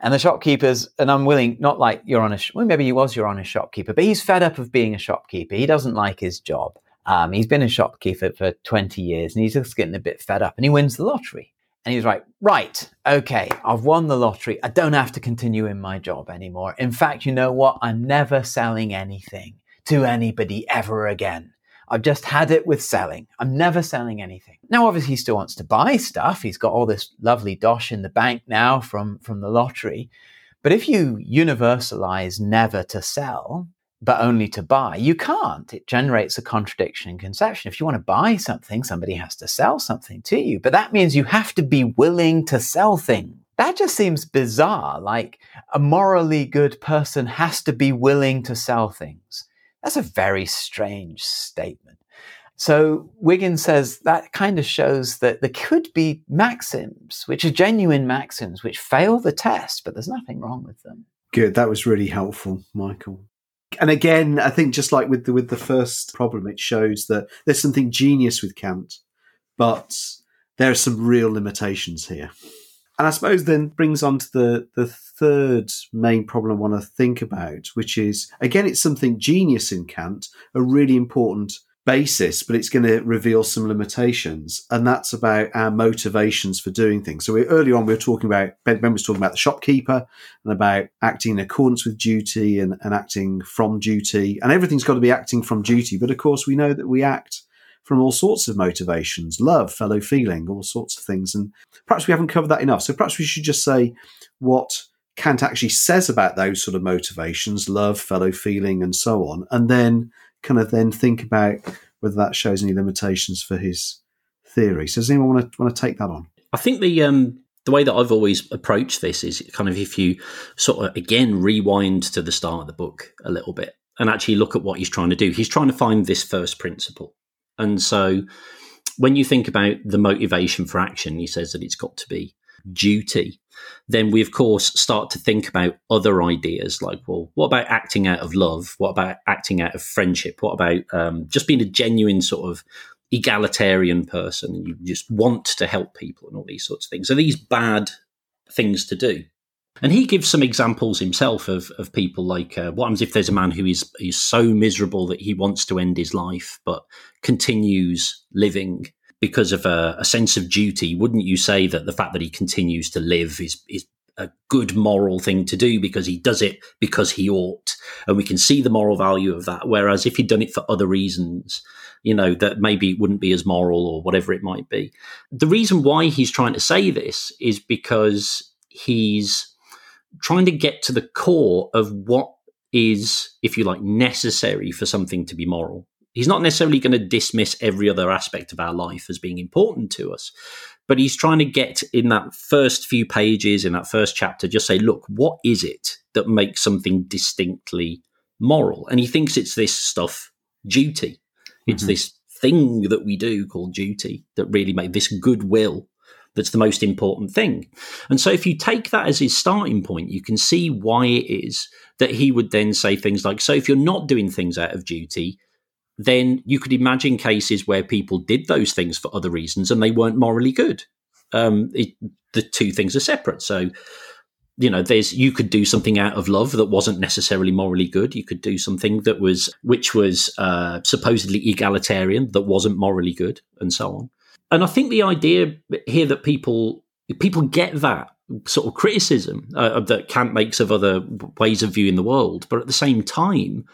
And the shopkeeper's an unwilling, not like you're on a, well, maybe he was your honest shopkeeper, but he's fed up of being a shopkeeper. He doesn't like his job. Um, he's been a shopkeeper for twenty years, and he's just getting a bit fed up, and he wins the lottery. And he's like, right, okay, I've won the lottery. I don't have to continue in my job anymore. In fact, you know what? I'm never selling anything to anybody ever again. I've just had it with selling. I'm never selling anything. Now, obviously, he still wants to buy stuff. He's got all this lovely dosh in the bank now from, from the lottery. But if you universalize never to sell, but only to buy, you can't. It generates a contradiction in conception. If you want to buy something, somebody has to sell something to you. But that means you have to be willing to sell things. That just seems bizarre, like a morally good person has to be willing to sell things. That's a very strange statement. So Wiggins says that kind of shows that there could be maxims, which are genuine maxims, which fail the test, but there's nothing wrong with them. Good. That was really helpful, Michael. And again, I think just like with the, with the first problem, it shows that there's something genius with Kant, but there are some real limitations here. And I suppose then brings on to the, the third main problem I want to think about, which is, again, it's something genius in Kant, a really important basis, but it's going to reveal some limitations. And that's about our motivations for doing things. So we, earlier on, we were talking about, Ben, ben was talking about the shopkeeper and about acting in accordance with duty and, and acting from duty. And everything's got to be acting from duty. But of course, we know that we act from all sorts of motivations, love, fellow feeling, all sorts of things. And perhaps we haven't covered that enough. So perhaps we should just say what Kant actually says about those sort of motivations, love, fellow feeling, and so on. And then kind of then think about whether that shows any limitations for his theory. So does anyone want to want to take that on? I think the um, the way that I've always approached this is kind of if you sort of, again, rewind to the start of the book a little bit and actually look at what he's trying to do. He's trying to find this first principle. And so when you think about the motivation for action, he says that it's got to be duty. Then we, of course, start to think about other ideas like, well, what about acting out of love? What about acting out of friendship? What about um, just being a genuine sort of egalitarian person? And you just want to help people and all these sorts of things. So these bad things to do. And he gives some examples himself of of people like uh, what happens if there's a man who is, is so miserable that he wants to end his life but continues living because of a, a sense of duty. Wouldn't you say that the fact that he continues to live is, is a good moral thing to do because he does it because he ought? And we can see the moral value of that. Whereas if he'd done it for other reasons, you know, that maybe it wouldn't be as moral or whatever it might be. The reason why he's trying to say this is because he's trying to get to the core of what is, if you like, necessary for something to be moral. He's not necessarily going to dismiss every other aspect of our life as being important to us, but he's trying to get in that first few pages, in that first chapter, just say, look, what is it that makes something distinctly moral? And he thinks it's this stuff, duty. It's mm-hmm. this thing that we do called duty that really makes this goodwill. That's the most important thing. And so if you take that as his starting point, you can see why it is that he would then say things like, so if you're not doing things out of duty, then you could imagine cases where people did those things for other reasons and they weren't morally good. Um, it, the two things are separate. So, you know, there's you could do something out of love that wasn't necessarily morally good. You could do something that was which was uh, supposedly egalitarian that wasn't morally good and so on. And I think the idea here that people people get that sort of criticism uh, that Kant makes of other ways of viewing the world, but at the same time,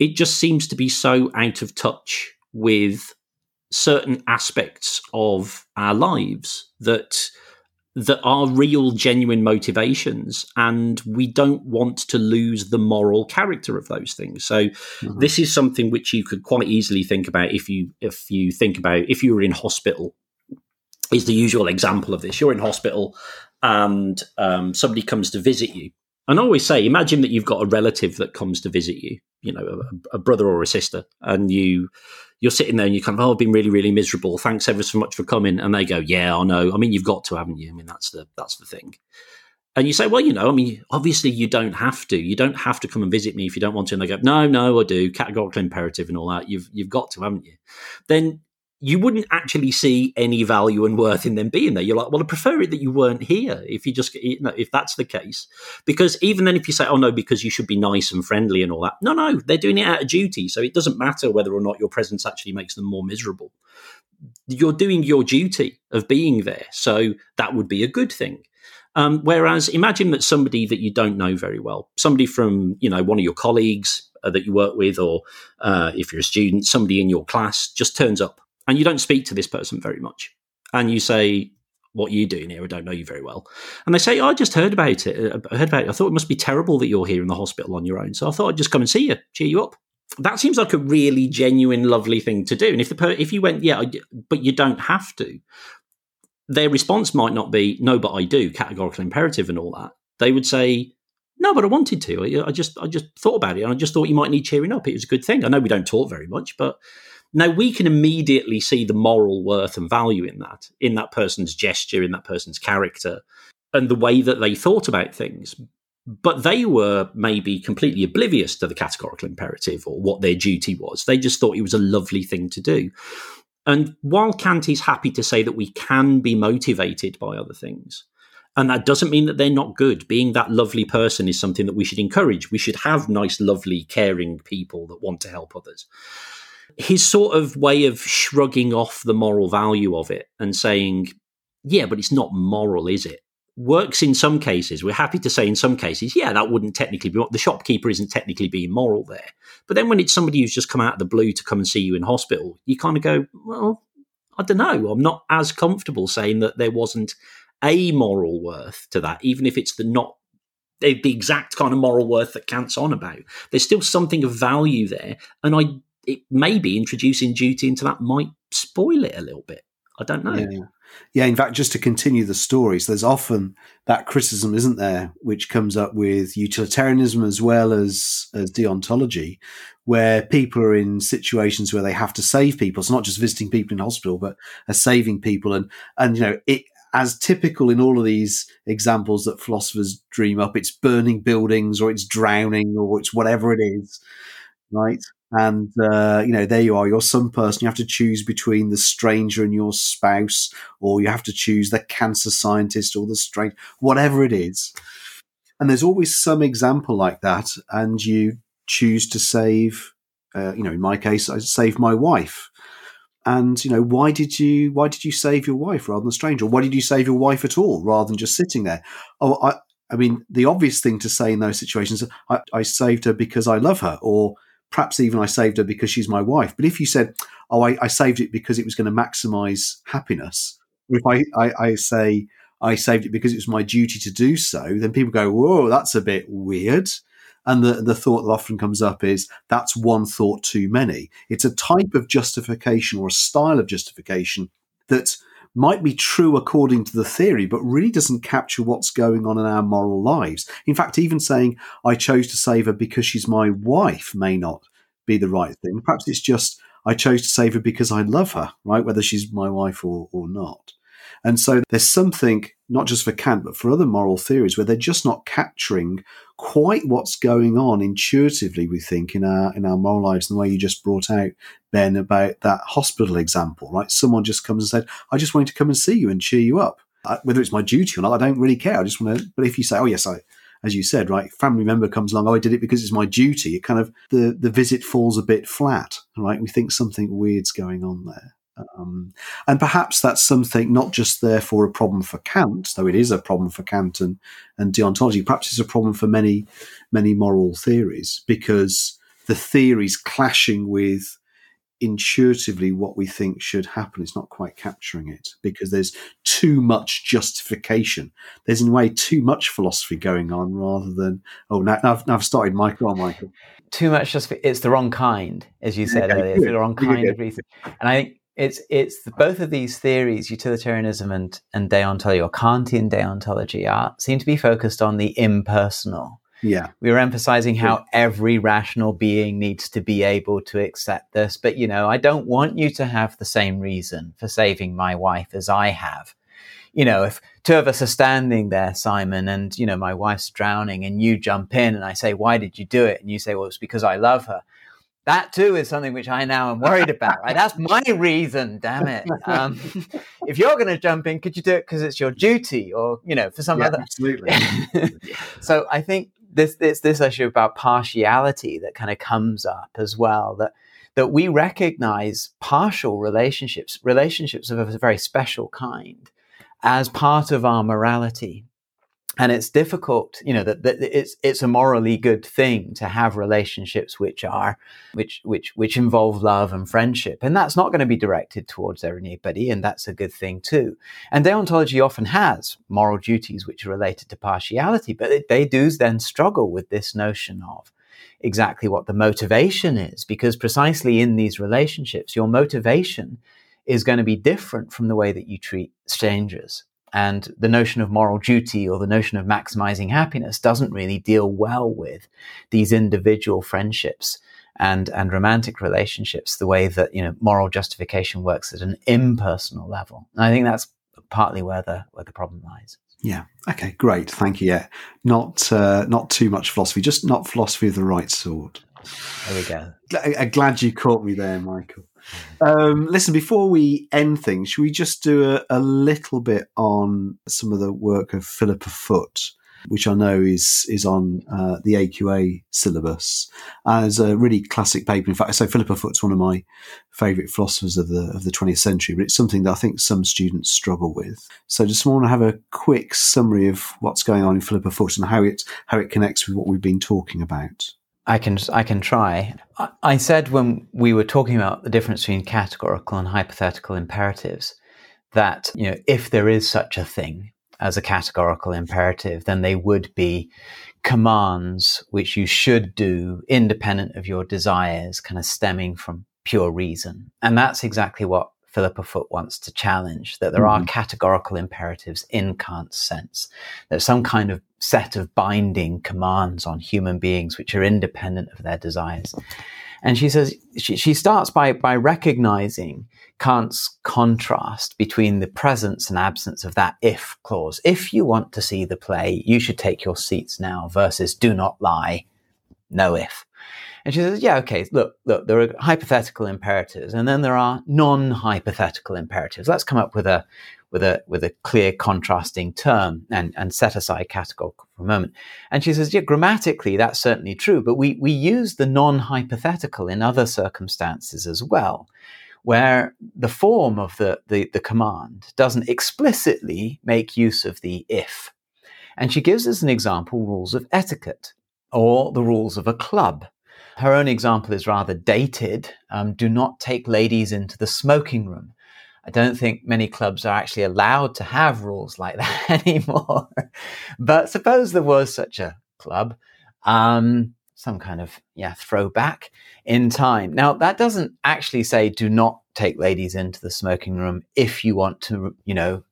it just seems to be so out of touch with certain aspects of our lives that that are real, genuine motivations, and we don't want to lose the moral character of those things. So mm-hmm. this is something which you could quite easily think about if you if you think about if you were in hospital. Is the usual example of this. You're in hospital and um, somebody comes to visit you. And I always say, imagine that you've got a relative that comes to visit you, you know, a, a brother or a sister, and you, you're sitting there and you kind of, oh, I've been really, really miserable. Thanks ever so much for coming. And they go, yeah, I know. I mean, you've got to, haven't you? I mean, that's the that's the thing. And you say, well, you know, I mean, obviously you don't have to. You don't have to come and visit me if you don't want to. And they go, no, no, I do. Categorical imperative and all that. You've you've got to, haven't you? Then you wouldn't actually see any value and worth in them being there. You're like, well, I prefer it that you weren't here if you just, you know, if that's the case. Because even then if you say, oh, no, because you should be nice and friendly and all that. No, no, they're doing it out of duty. So it doesn't matter whether or not your presence actually makes them more miserable. You're doing your duty of being there. So that would be a good thing. Um, whereas imagine that somebody that you don't know very well, somebody from, you know, one of your colleagues uh, that you work with, or uh, if you're a student, somebody in your class just turns up. And you don't speak to this person very much. And you say, what you do here. I don't know you very well. And they say, oh, I just heard about it. I heard about it. I thought it must be terrible that you're here in the hospital on your own. So I thought I'd just come and see you, cheer you up. That seems like a really genuine, lovely thing to do. And if the if you went, yeah, I, but you don't have to, their response might not be, no, but I do, categorical imperative and all that. They would say, no, but I wanted to. I, I just I just thought about it, and I just thought you might need cheering up. It was a good thing. I know we don't talk very much, but now we can immediately see the moral worth and value in that, in that person's gesture, in that person's character, and the way that they thought about things. But they were maybe completely oblivious to the categorical imperative or what their duty was. They just thought it was a lovely thing to do. And while Kant is happy to say that we can be motivated by other things, and that doesn't mean that they're not good. Being that lovely person is something that we should encourage. We should have nice, lovely, caring people that want to help others. His sort of way of shrugging off the moral value of it and saying, yeah, but it's not moral, is it? Works in some cases. We're happy to say in some cases, yeah, that wouldn't technically be, the shopkeeper isn't technically being moral there. But then when it's somebody who's just come out of the blue to come and see you in hospital, you kind of go, well, I don't know. I'm not as comfortable saying that there wasn't a moral worth to that, even if it's the not the exact kind of moral worth that Kant's on about. There's still something of value there, and I it maybe introducing duty into that might spoil it a little bit. I don't know. Yeah, yeah. In fact, just to continue the stories, there's often that criticism, isn't there, which comes up with utilitarianism as well as as deontology, where people are in situations where they have to save people. It's not just visiting people in hospital, but are saving people, and and you know it. As typical in all of these examples that philosophers dream up, it's burning buildings or it's drowning or it's whatever it is, right? And, uh, you know, there you are. You're some person. You have to choose between the stranger and your spouse, or you have to choose the cancer scientist or the stranger, whatever it is. And there's always some example like that. And you choose to save, uh, you know, in my case, I saved my wife. And, you know, why did you why did you save your wife rather than a stranger? Or why did you save your wife at all rather than just sitting there? Oh, I, I mean, the obvious thing to say in those situations is I, I saved her because I love her, or perhaps even I saved her because she's my wife. But if you said, oh, I, I saved it because it was going to maximize happiness, or if I, I, I say I saved it because it was my duty to do so, then people go, whoa, that's a bit weird. And the, the thought that often comes up is that's one thought too many. It's a type of justification or a style of justification that might be true according to the theory, but really doesn't capture what's going on in our moral lives. In fact, even saying I chose to save her because she's my wife may not be the right thing. Perhaps it's just I chose to save her because I love her, right? Whether she's my wife or, or not. And so there's something, not just for Kant, but for other moral theories, where they're just not capturing quite what's going on intuitively, we think, in our in our moral lives, and the way you just brought out, Ben, about that hospital example, right? Someone just comes and said, I just wanted to come and see you and cheer you up. I, whether it's my duty or not, I don't really care. I just want to, but if you say, oh, yes, I, as you said, right, family member comes along, oh, I did it because it's my duty. It kind of, the, the visit falls a bit flat, right? We think something weird's going on there. Um, and perhaps that's something not just therefore a problem for Kant, though it is a problem for Kant and, and deontology, perhaps it's a problem for many, many moral theories, because the theory's clashing with intuitively what we think should happen. It's not quite capturing it because there's too much justification. There's in a way too much philosophy going on rather than, oh, now, now, I've, now I've started, Michael, oh, Michael. Too much justification. It's the wrong kind, as you said yeah, earlier. It's the wrong kind yeah. of reason. And I think It's it's the, both of these theories, utilitarianism and, and deontology, or Kantian deontology, are seem to be focused on the impersonal. Yeah, we were emphasizing how yeah. every rational being needs to be able to accept this. But, you know, I don't want you to have the same reason for saving my wife as I have. You know, if two of us are standing there, Simon, and, you know, my wife's drowning and you jump in and I say, why did you do it? And you say, well, it's because I love her. That too is something which I now am worried about, right? That's my reason, damn it. Um, if you're going to jump in, could you do it because it's your duty or, you know, for some yeah, other... Absolutely. So I think this, this this issue about partiality that kind of comes up as well, that that we recognize partial relationships, relationships of a very special kind, as part of our morality. And it's difficult, you know, that, that it's it's a morally good thing to have relationships which are, which which which involve love and friendship, and that's not going to be directed towards anybody, and that's a good thing too. And deontology often has moral duties which are related to partiality, but it, they do then struggle with this notion of exactly what the motivation is, because precisely in these relationships, your motivation is going to be different from the way that you treat strangers. And the notion of moral duty or the notion of maximizing happiness doesn't really deal well with these individual friendships and, and romantic relationships the way that, you know, moral justification works at an impersonal level. And I think that's partly where the where the problem lies. Yeah. Okay, great. Thank you. Yeah. Not uh, not too much philosophy, just not philosophy of the right sort. There we go. I'm glad you caught me there, Michael. Um, listen, before we end things, should we just do a, a little bit on some of the work of Philippa Foot, which I know is is on uh, the A Q A syllabus as a really classic paper. In fact, so Philippa Foot's one of my favourite philosophers of the of the twentieth century, but it's something that I think some students struggle with. So just want to have a quick summary of what's going on in Philippa Foot and how it how it connects with what we've been talking about. I can I can try. I, I said when we were talking about the difference between categorical and hypothetical imperatives that, you know, if there is such a thing as a categorical imperative, then they would be commands which you should do independent of your desires, kind of stemming from pure reason. And that's exactly what Philippa Foot wants to challenge, that there mm-hmm. are categorical imperatives in Kant's sense. There's some kind of set of binding commands on human beings which are independent of their desires. And she says she, she starts by by recognizing Kant's contrast between the presence and absence of that if clause. If you want to see the play, you should take your seats now, versus do not lie, no if. And she says, yeah, okay, look, look, there are hypothetical imperatives, and then there are non-hypothetical imperatives. Let's come up with a with a with a clear contrasting term and, and set aside categorical for a moment. And she says, yeah, grammatically, that's certainly true, but we, we use the non-hypothetical in other circumstances as well, where the form of the, the, the command doesn't explicitly make use of the if. And she gives us an example, rules of etiquette or the rules of a club. Her own example is rather dated. Um, do not take ladies into the smoking room. I don't think many clubs are actually allowed to have rules like that anymore. But suppose there was such a club, um, some kind of yeah throwback in time. Now, that doesn't actually say do not take ladies into the smoking room if you want to, you know,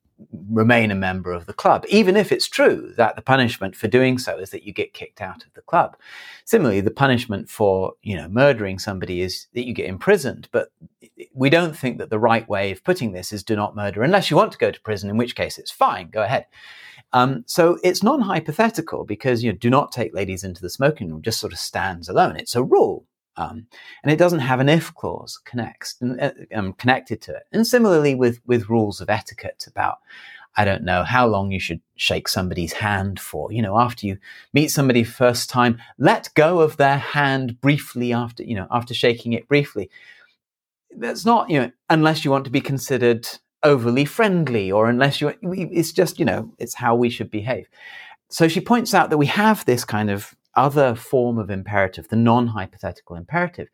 remain a member of the club, even if it's true that the punishment for doing so is that you get kicked out of the club. Similarly, the punishment for, you know, murdering somebody is that you get imprisoned, but we don't think that the right way of putting this is do not murder unless you want to go to prison, in which case it's fine, go ahead. Um, so it's non-hypothetical because, you know, do not take ladies into the smoking room just sort of stands alone. It's a rule. Um, and it doesn't have an if clause connects, um, connected to it. And similarly with, with rules of etiquette about, I don't know, how long you should shake somebody's hand for. You know, after you meet somebody first time, let go of their hand briefly after, you know, after shaking it briefly. That's not, you know, unless you want to be considered overly friendly or unless you, it's just, you know, it's how we should behave. So she points out that we have this kind of other form of imperative, the non-hypothetical imperative.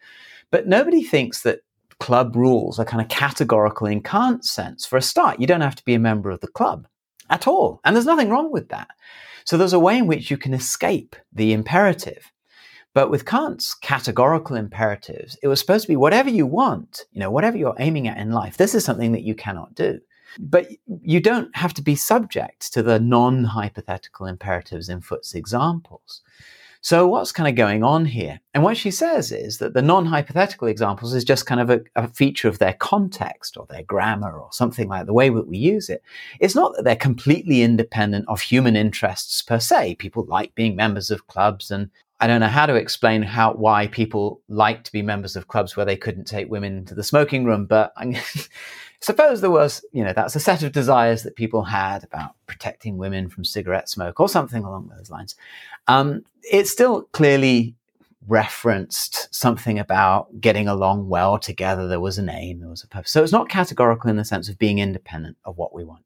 But nobody thinks that club rules are kind of categorical in Kant's sense. For a start, you don't have to be a member of the club at all. And there's nothing wrong with that. So there's a way in which you can escape the imperative. But with Kant's categorical imperatives, it was supposed to be whatever you want, you know, whatever you're aiming at in life, this is something that you cannot do. But you don't have to be subject to the non-hypothetical imperatives in Foot's examples. So what's kind of going on here? And what she says is that the non-hypothetical examples is just kind of a, a feature of their context or their grammar or something like the way that we use it. It's not that they're completely independent of human interests per se. People like being members of clubs, and I don't know how to explain how why people like to be members of clubs where they couldn't take women into the smoking room, but I'm suppose there was, you know, that's a set of desires that people had about protecting women from cigarette smoke or something along those lines. Um, it still clearly referenced something about getting along well together. There was an aim, there was a purpose. So it's not categorical in the sense of being independent of what we want.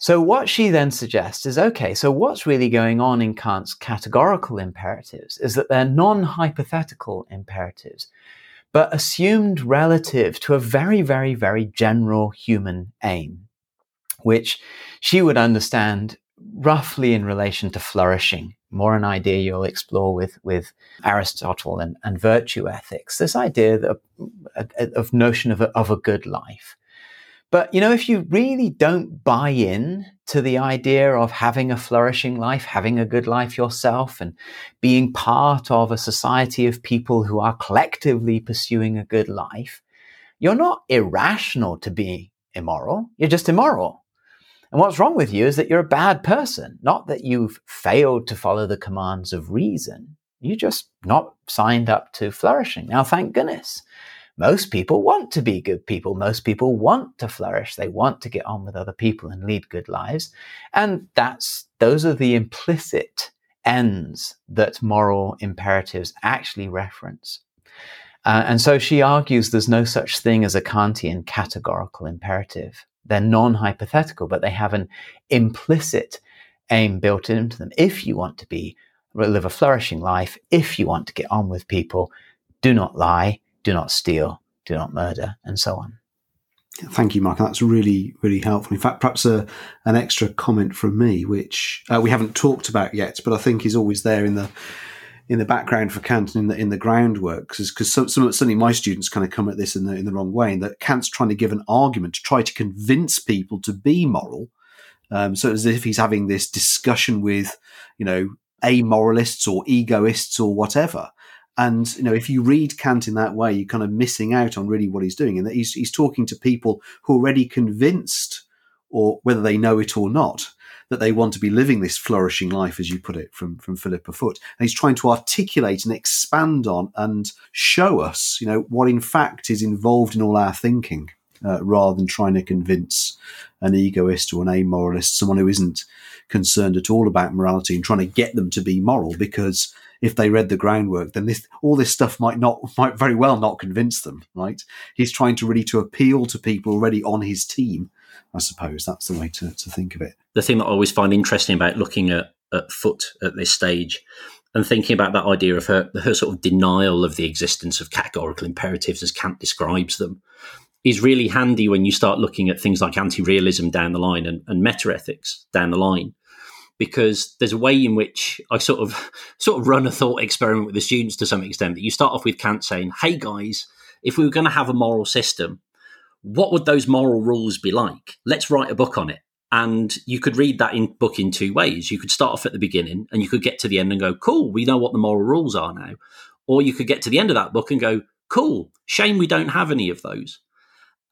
So what she then suggests is, okay, so what's really going on in Kant's categorical imperatives is that they're non-hypothetical imperatives, but assumed relative to a very, very, very general human aim, which she would understand roughly in relation to flourishing, more an idea you'll explore with, with Aristotle and, and virtue ethics, this idea that, of, of notion of a, of a good life. But, you know, if you really don't buy in to the idea of having a flourishing life, having a good life yourself, and being part of a society of people who are collectively pursuing a good life, you're not irrational to be immoral. You're just immoral. And what's wrong with you is that you're a bad person, not that you've failed to follow the commands of reason. You're just not signed up to flourishing. Now, thank goodness. Most people want to be good people. Most people want to flourish. They want to get on with other people and lead good lives. And that's those are the implicit ends that moral imperatives actually reference. Uh, and so she argues there's no such thing as a Kantian categorical imperative. They're non-hypothetical, but they have an implicit aim built into them. If you want to be live a flourishing life, if you want to get on with people, do not lie. Do not steal, do not murder, and so on. Thank you, Michael. That's really, really helpful. In fact, perhaps a, an extra comment from me, which uh, we haven't talked about yet, but I think is always there in the in the background for Kant and in the, in the groundwork, because some, some, certainly my students kind of come at this in the, in the wrong way, in that Kant's trying to give an argument to try to convince people to be moral. Um, so as if he's having this discussion with, you know, amoralists or egoists or whatever. And, you know, if you read Kant in that way, you're kind of missing out on really what he's doing, and that he's, he's talking to people who are already convinced, or whether they know it or not, that they want to be living this flourishing life, as you put it, from, from Philippa Foot. And he's trying to articulate and expand on and show us, you know, what in fact is involved in all our thinking, uh, rather than trying to convince an egoist or an amoralist, someone who isn't concerned at all about morality, and trying to get them to be moral, because if they read the groundwork, then this, all this stuff might not, might very well not convince them, right? He's trying to really to appeal to people already on his team, I suppose. That's the way to, to think of it. The thing that I always find interesting about looking at, at Foot at this stage and thinking about that idea of her, her sort of denial of the existence of categorical imperatives as Kant describes them is really handy when you start looking at things like anti-realism down the line and, and meta-ethics down the line. Because there's a way in which I sort of sort of run a thought experiment with the students to some extent, that you start off with Kant saying, hey guys, if we were going to have a moral system, what would those moral rules be like? Let's write a book on it. And you could read that in book in two ways. You could start off at the beginning and you could get to the end and go, cool, we know what the moral rules are now. Or you could get to the end of that book and go, cool, shame we don't have any of those.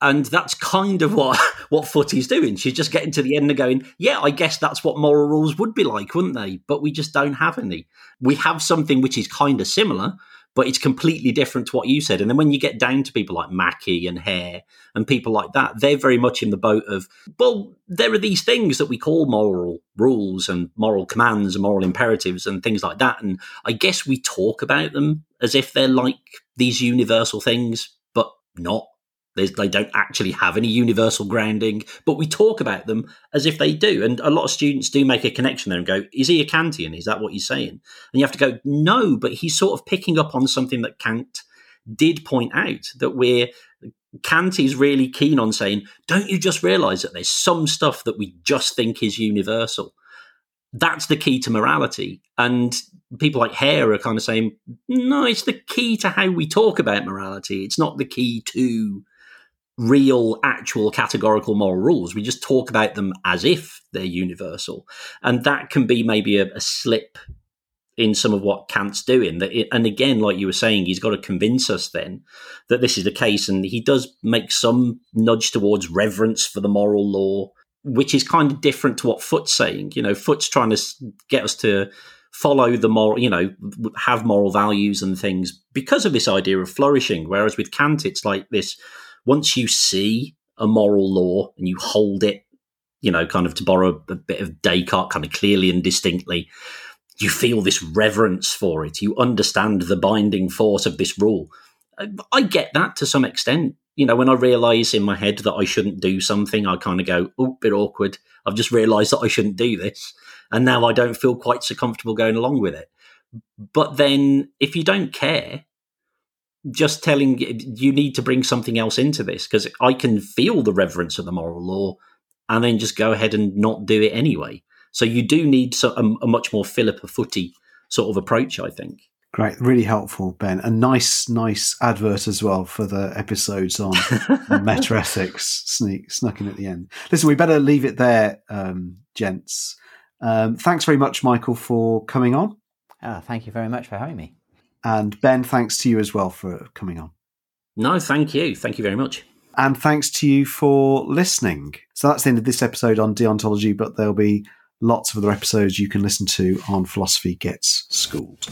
And that's kind of what, what Footy's doing. She's just getting to the end and going, yeah, I guess that's what moral rules would be like, wouldn't they? But we just don't have any. We have something which is kind of similar, but it's completely different to what you said. And then when you get down to people like Mackie and Hare and people like that, they're very much in the boat of, well, there are these things that we call moral rules and moral commands and moral imperatives and things like that. And I guess we talk about them as if they're like these universal things, but not. They don't actually have any universal grounding, but we talk about them as if they do. And a lot of students do make a connection there and go, is he a Kantian? Is that what he's saying? And you have to go, no, but he's sort of picking up on something that Kant did point out, that we're, Kant is really keen on saying, don't you just realize that there's some stuff that we just think is universal? That's the key to morality. And people like Hare are kind of saying, no, it's the key to how we talk about morality. It's not the key to real, actual, categorical moral rules. We just talk about them as if they're universal. And that can be maybe a, a slip in some of what Kant's doing. That it, and again, like you were saying, he's got to convince us then that this is the case. And he does make some nudge towards reverence for the moral law, which is kind of different to what Foot's saying. You know, Foot's trying to get us to follow the moral, you know, have moral values and things because of this idea of flourishing. Whereas with Kant, it's like this. Once you see a moral law and you hold it, you know, kind of to borrow a bit of Descartes, kind of clearly and distinctly, you feel this reverence for it. You understand the binding force of this rule. I get that to some extent, you know, when I realize in my head that I shouldn't do something, I kind of go, oh, bit awkward. I've just realized that I shouldn't do this. And now I don't feel quite so comfortable going along with it. But then if you don't care, just telling you need to bring something else into this, because I can feel the reverence of the moral law and then just go ahead and not do it anyway. So you do need so, a, a much more Philippa Footy sort of approach, I think. Great. Really helpful, Ben. A nice, nice advert as well for the episodes on metaethics. Sneak, snuck in at the end. Listen, we better leave it there, um, gents. Um, thanks very much, Michael, for coming on. Oh, thank you very much for having me. And Ben, thanks to you as well for coming on. No, thank you. Thank you very much. And thanks to you for listening. So that's the end of this episode on deontology, but there'll be lots of other episodes you can listen to on Philosophy Gets Schooled.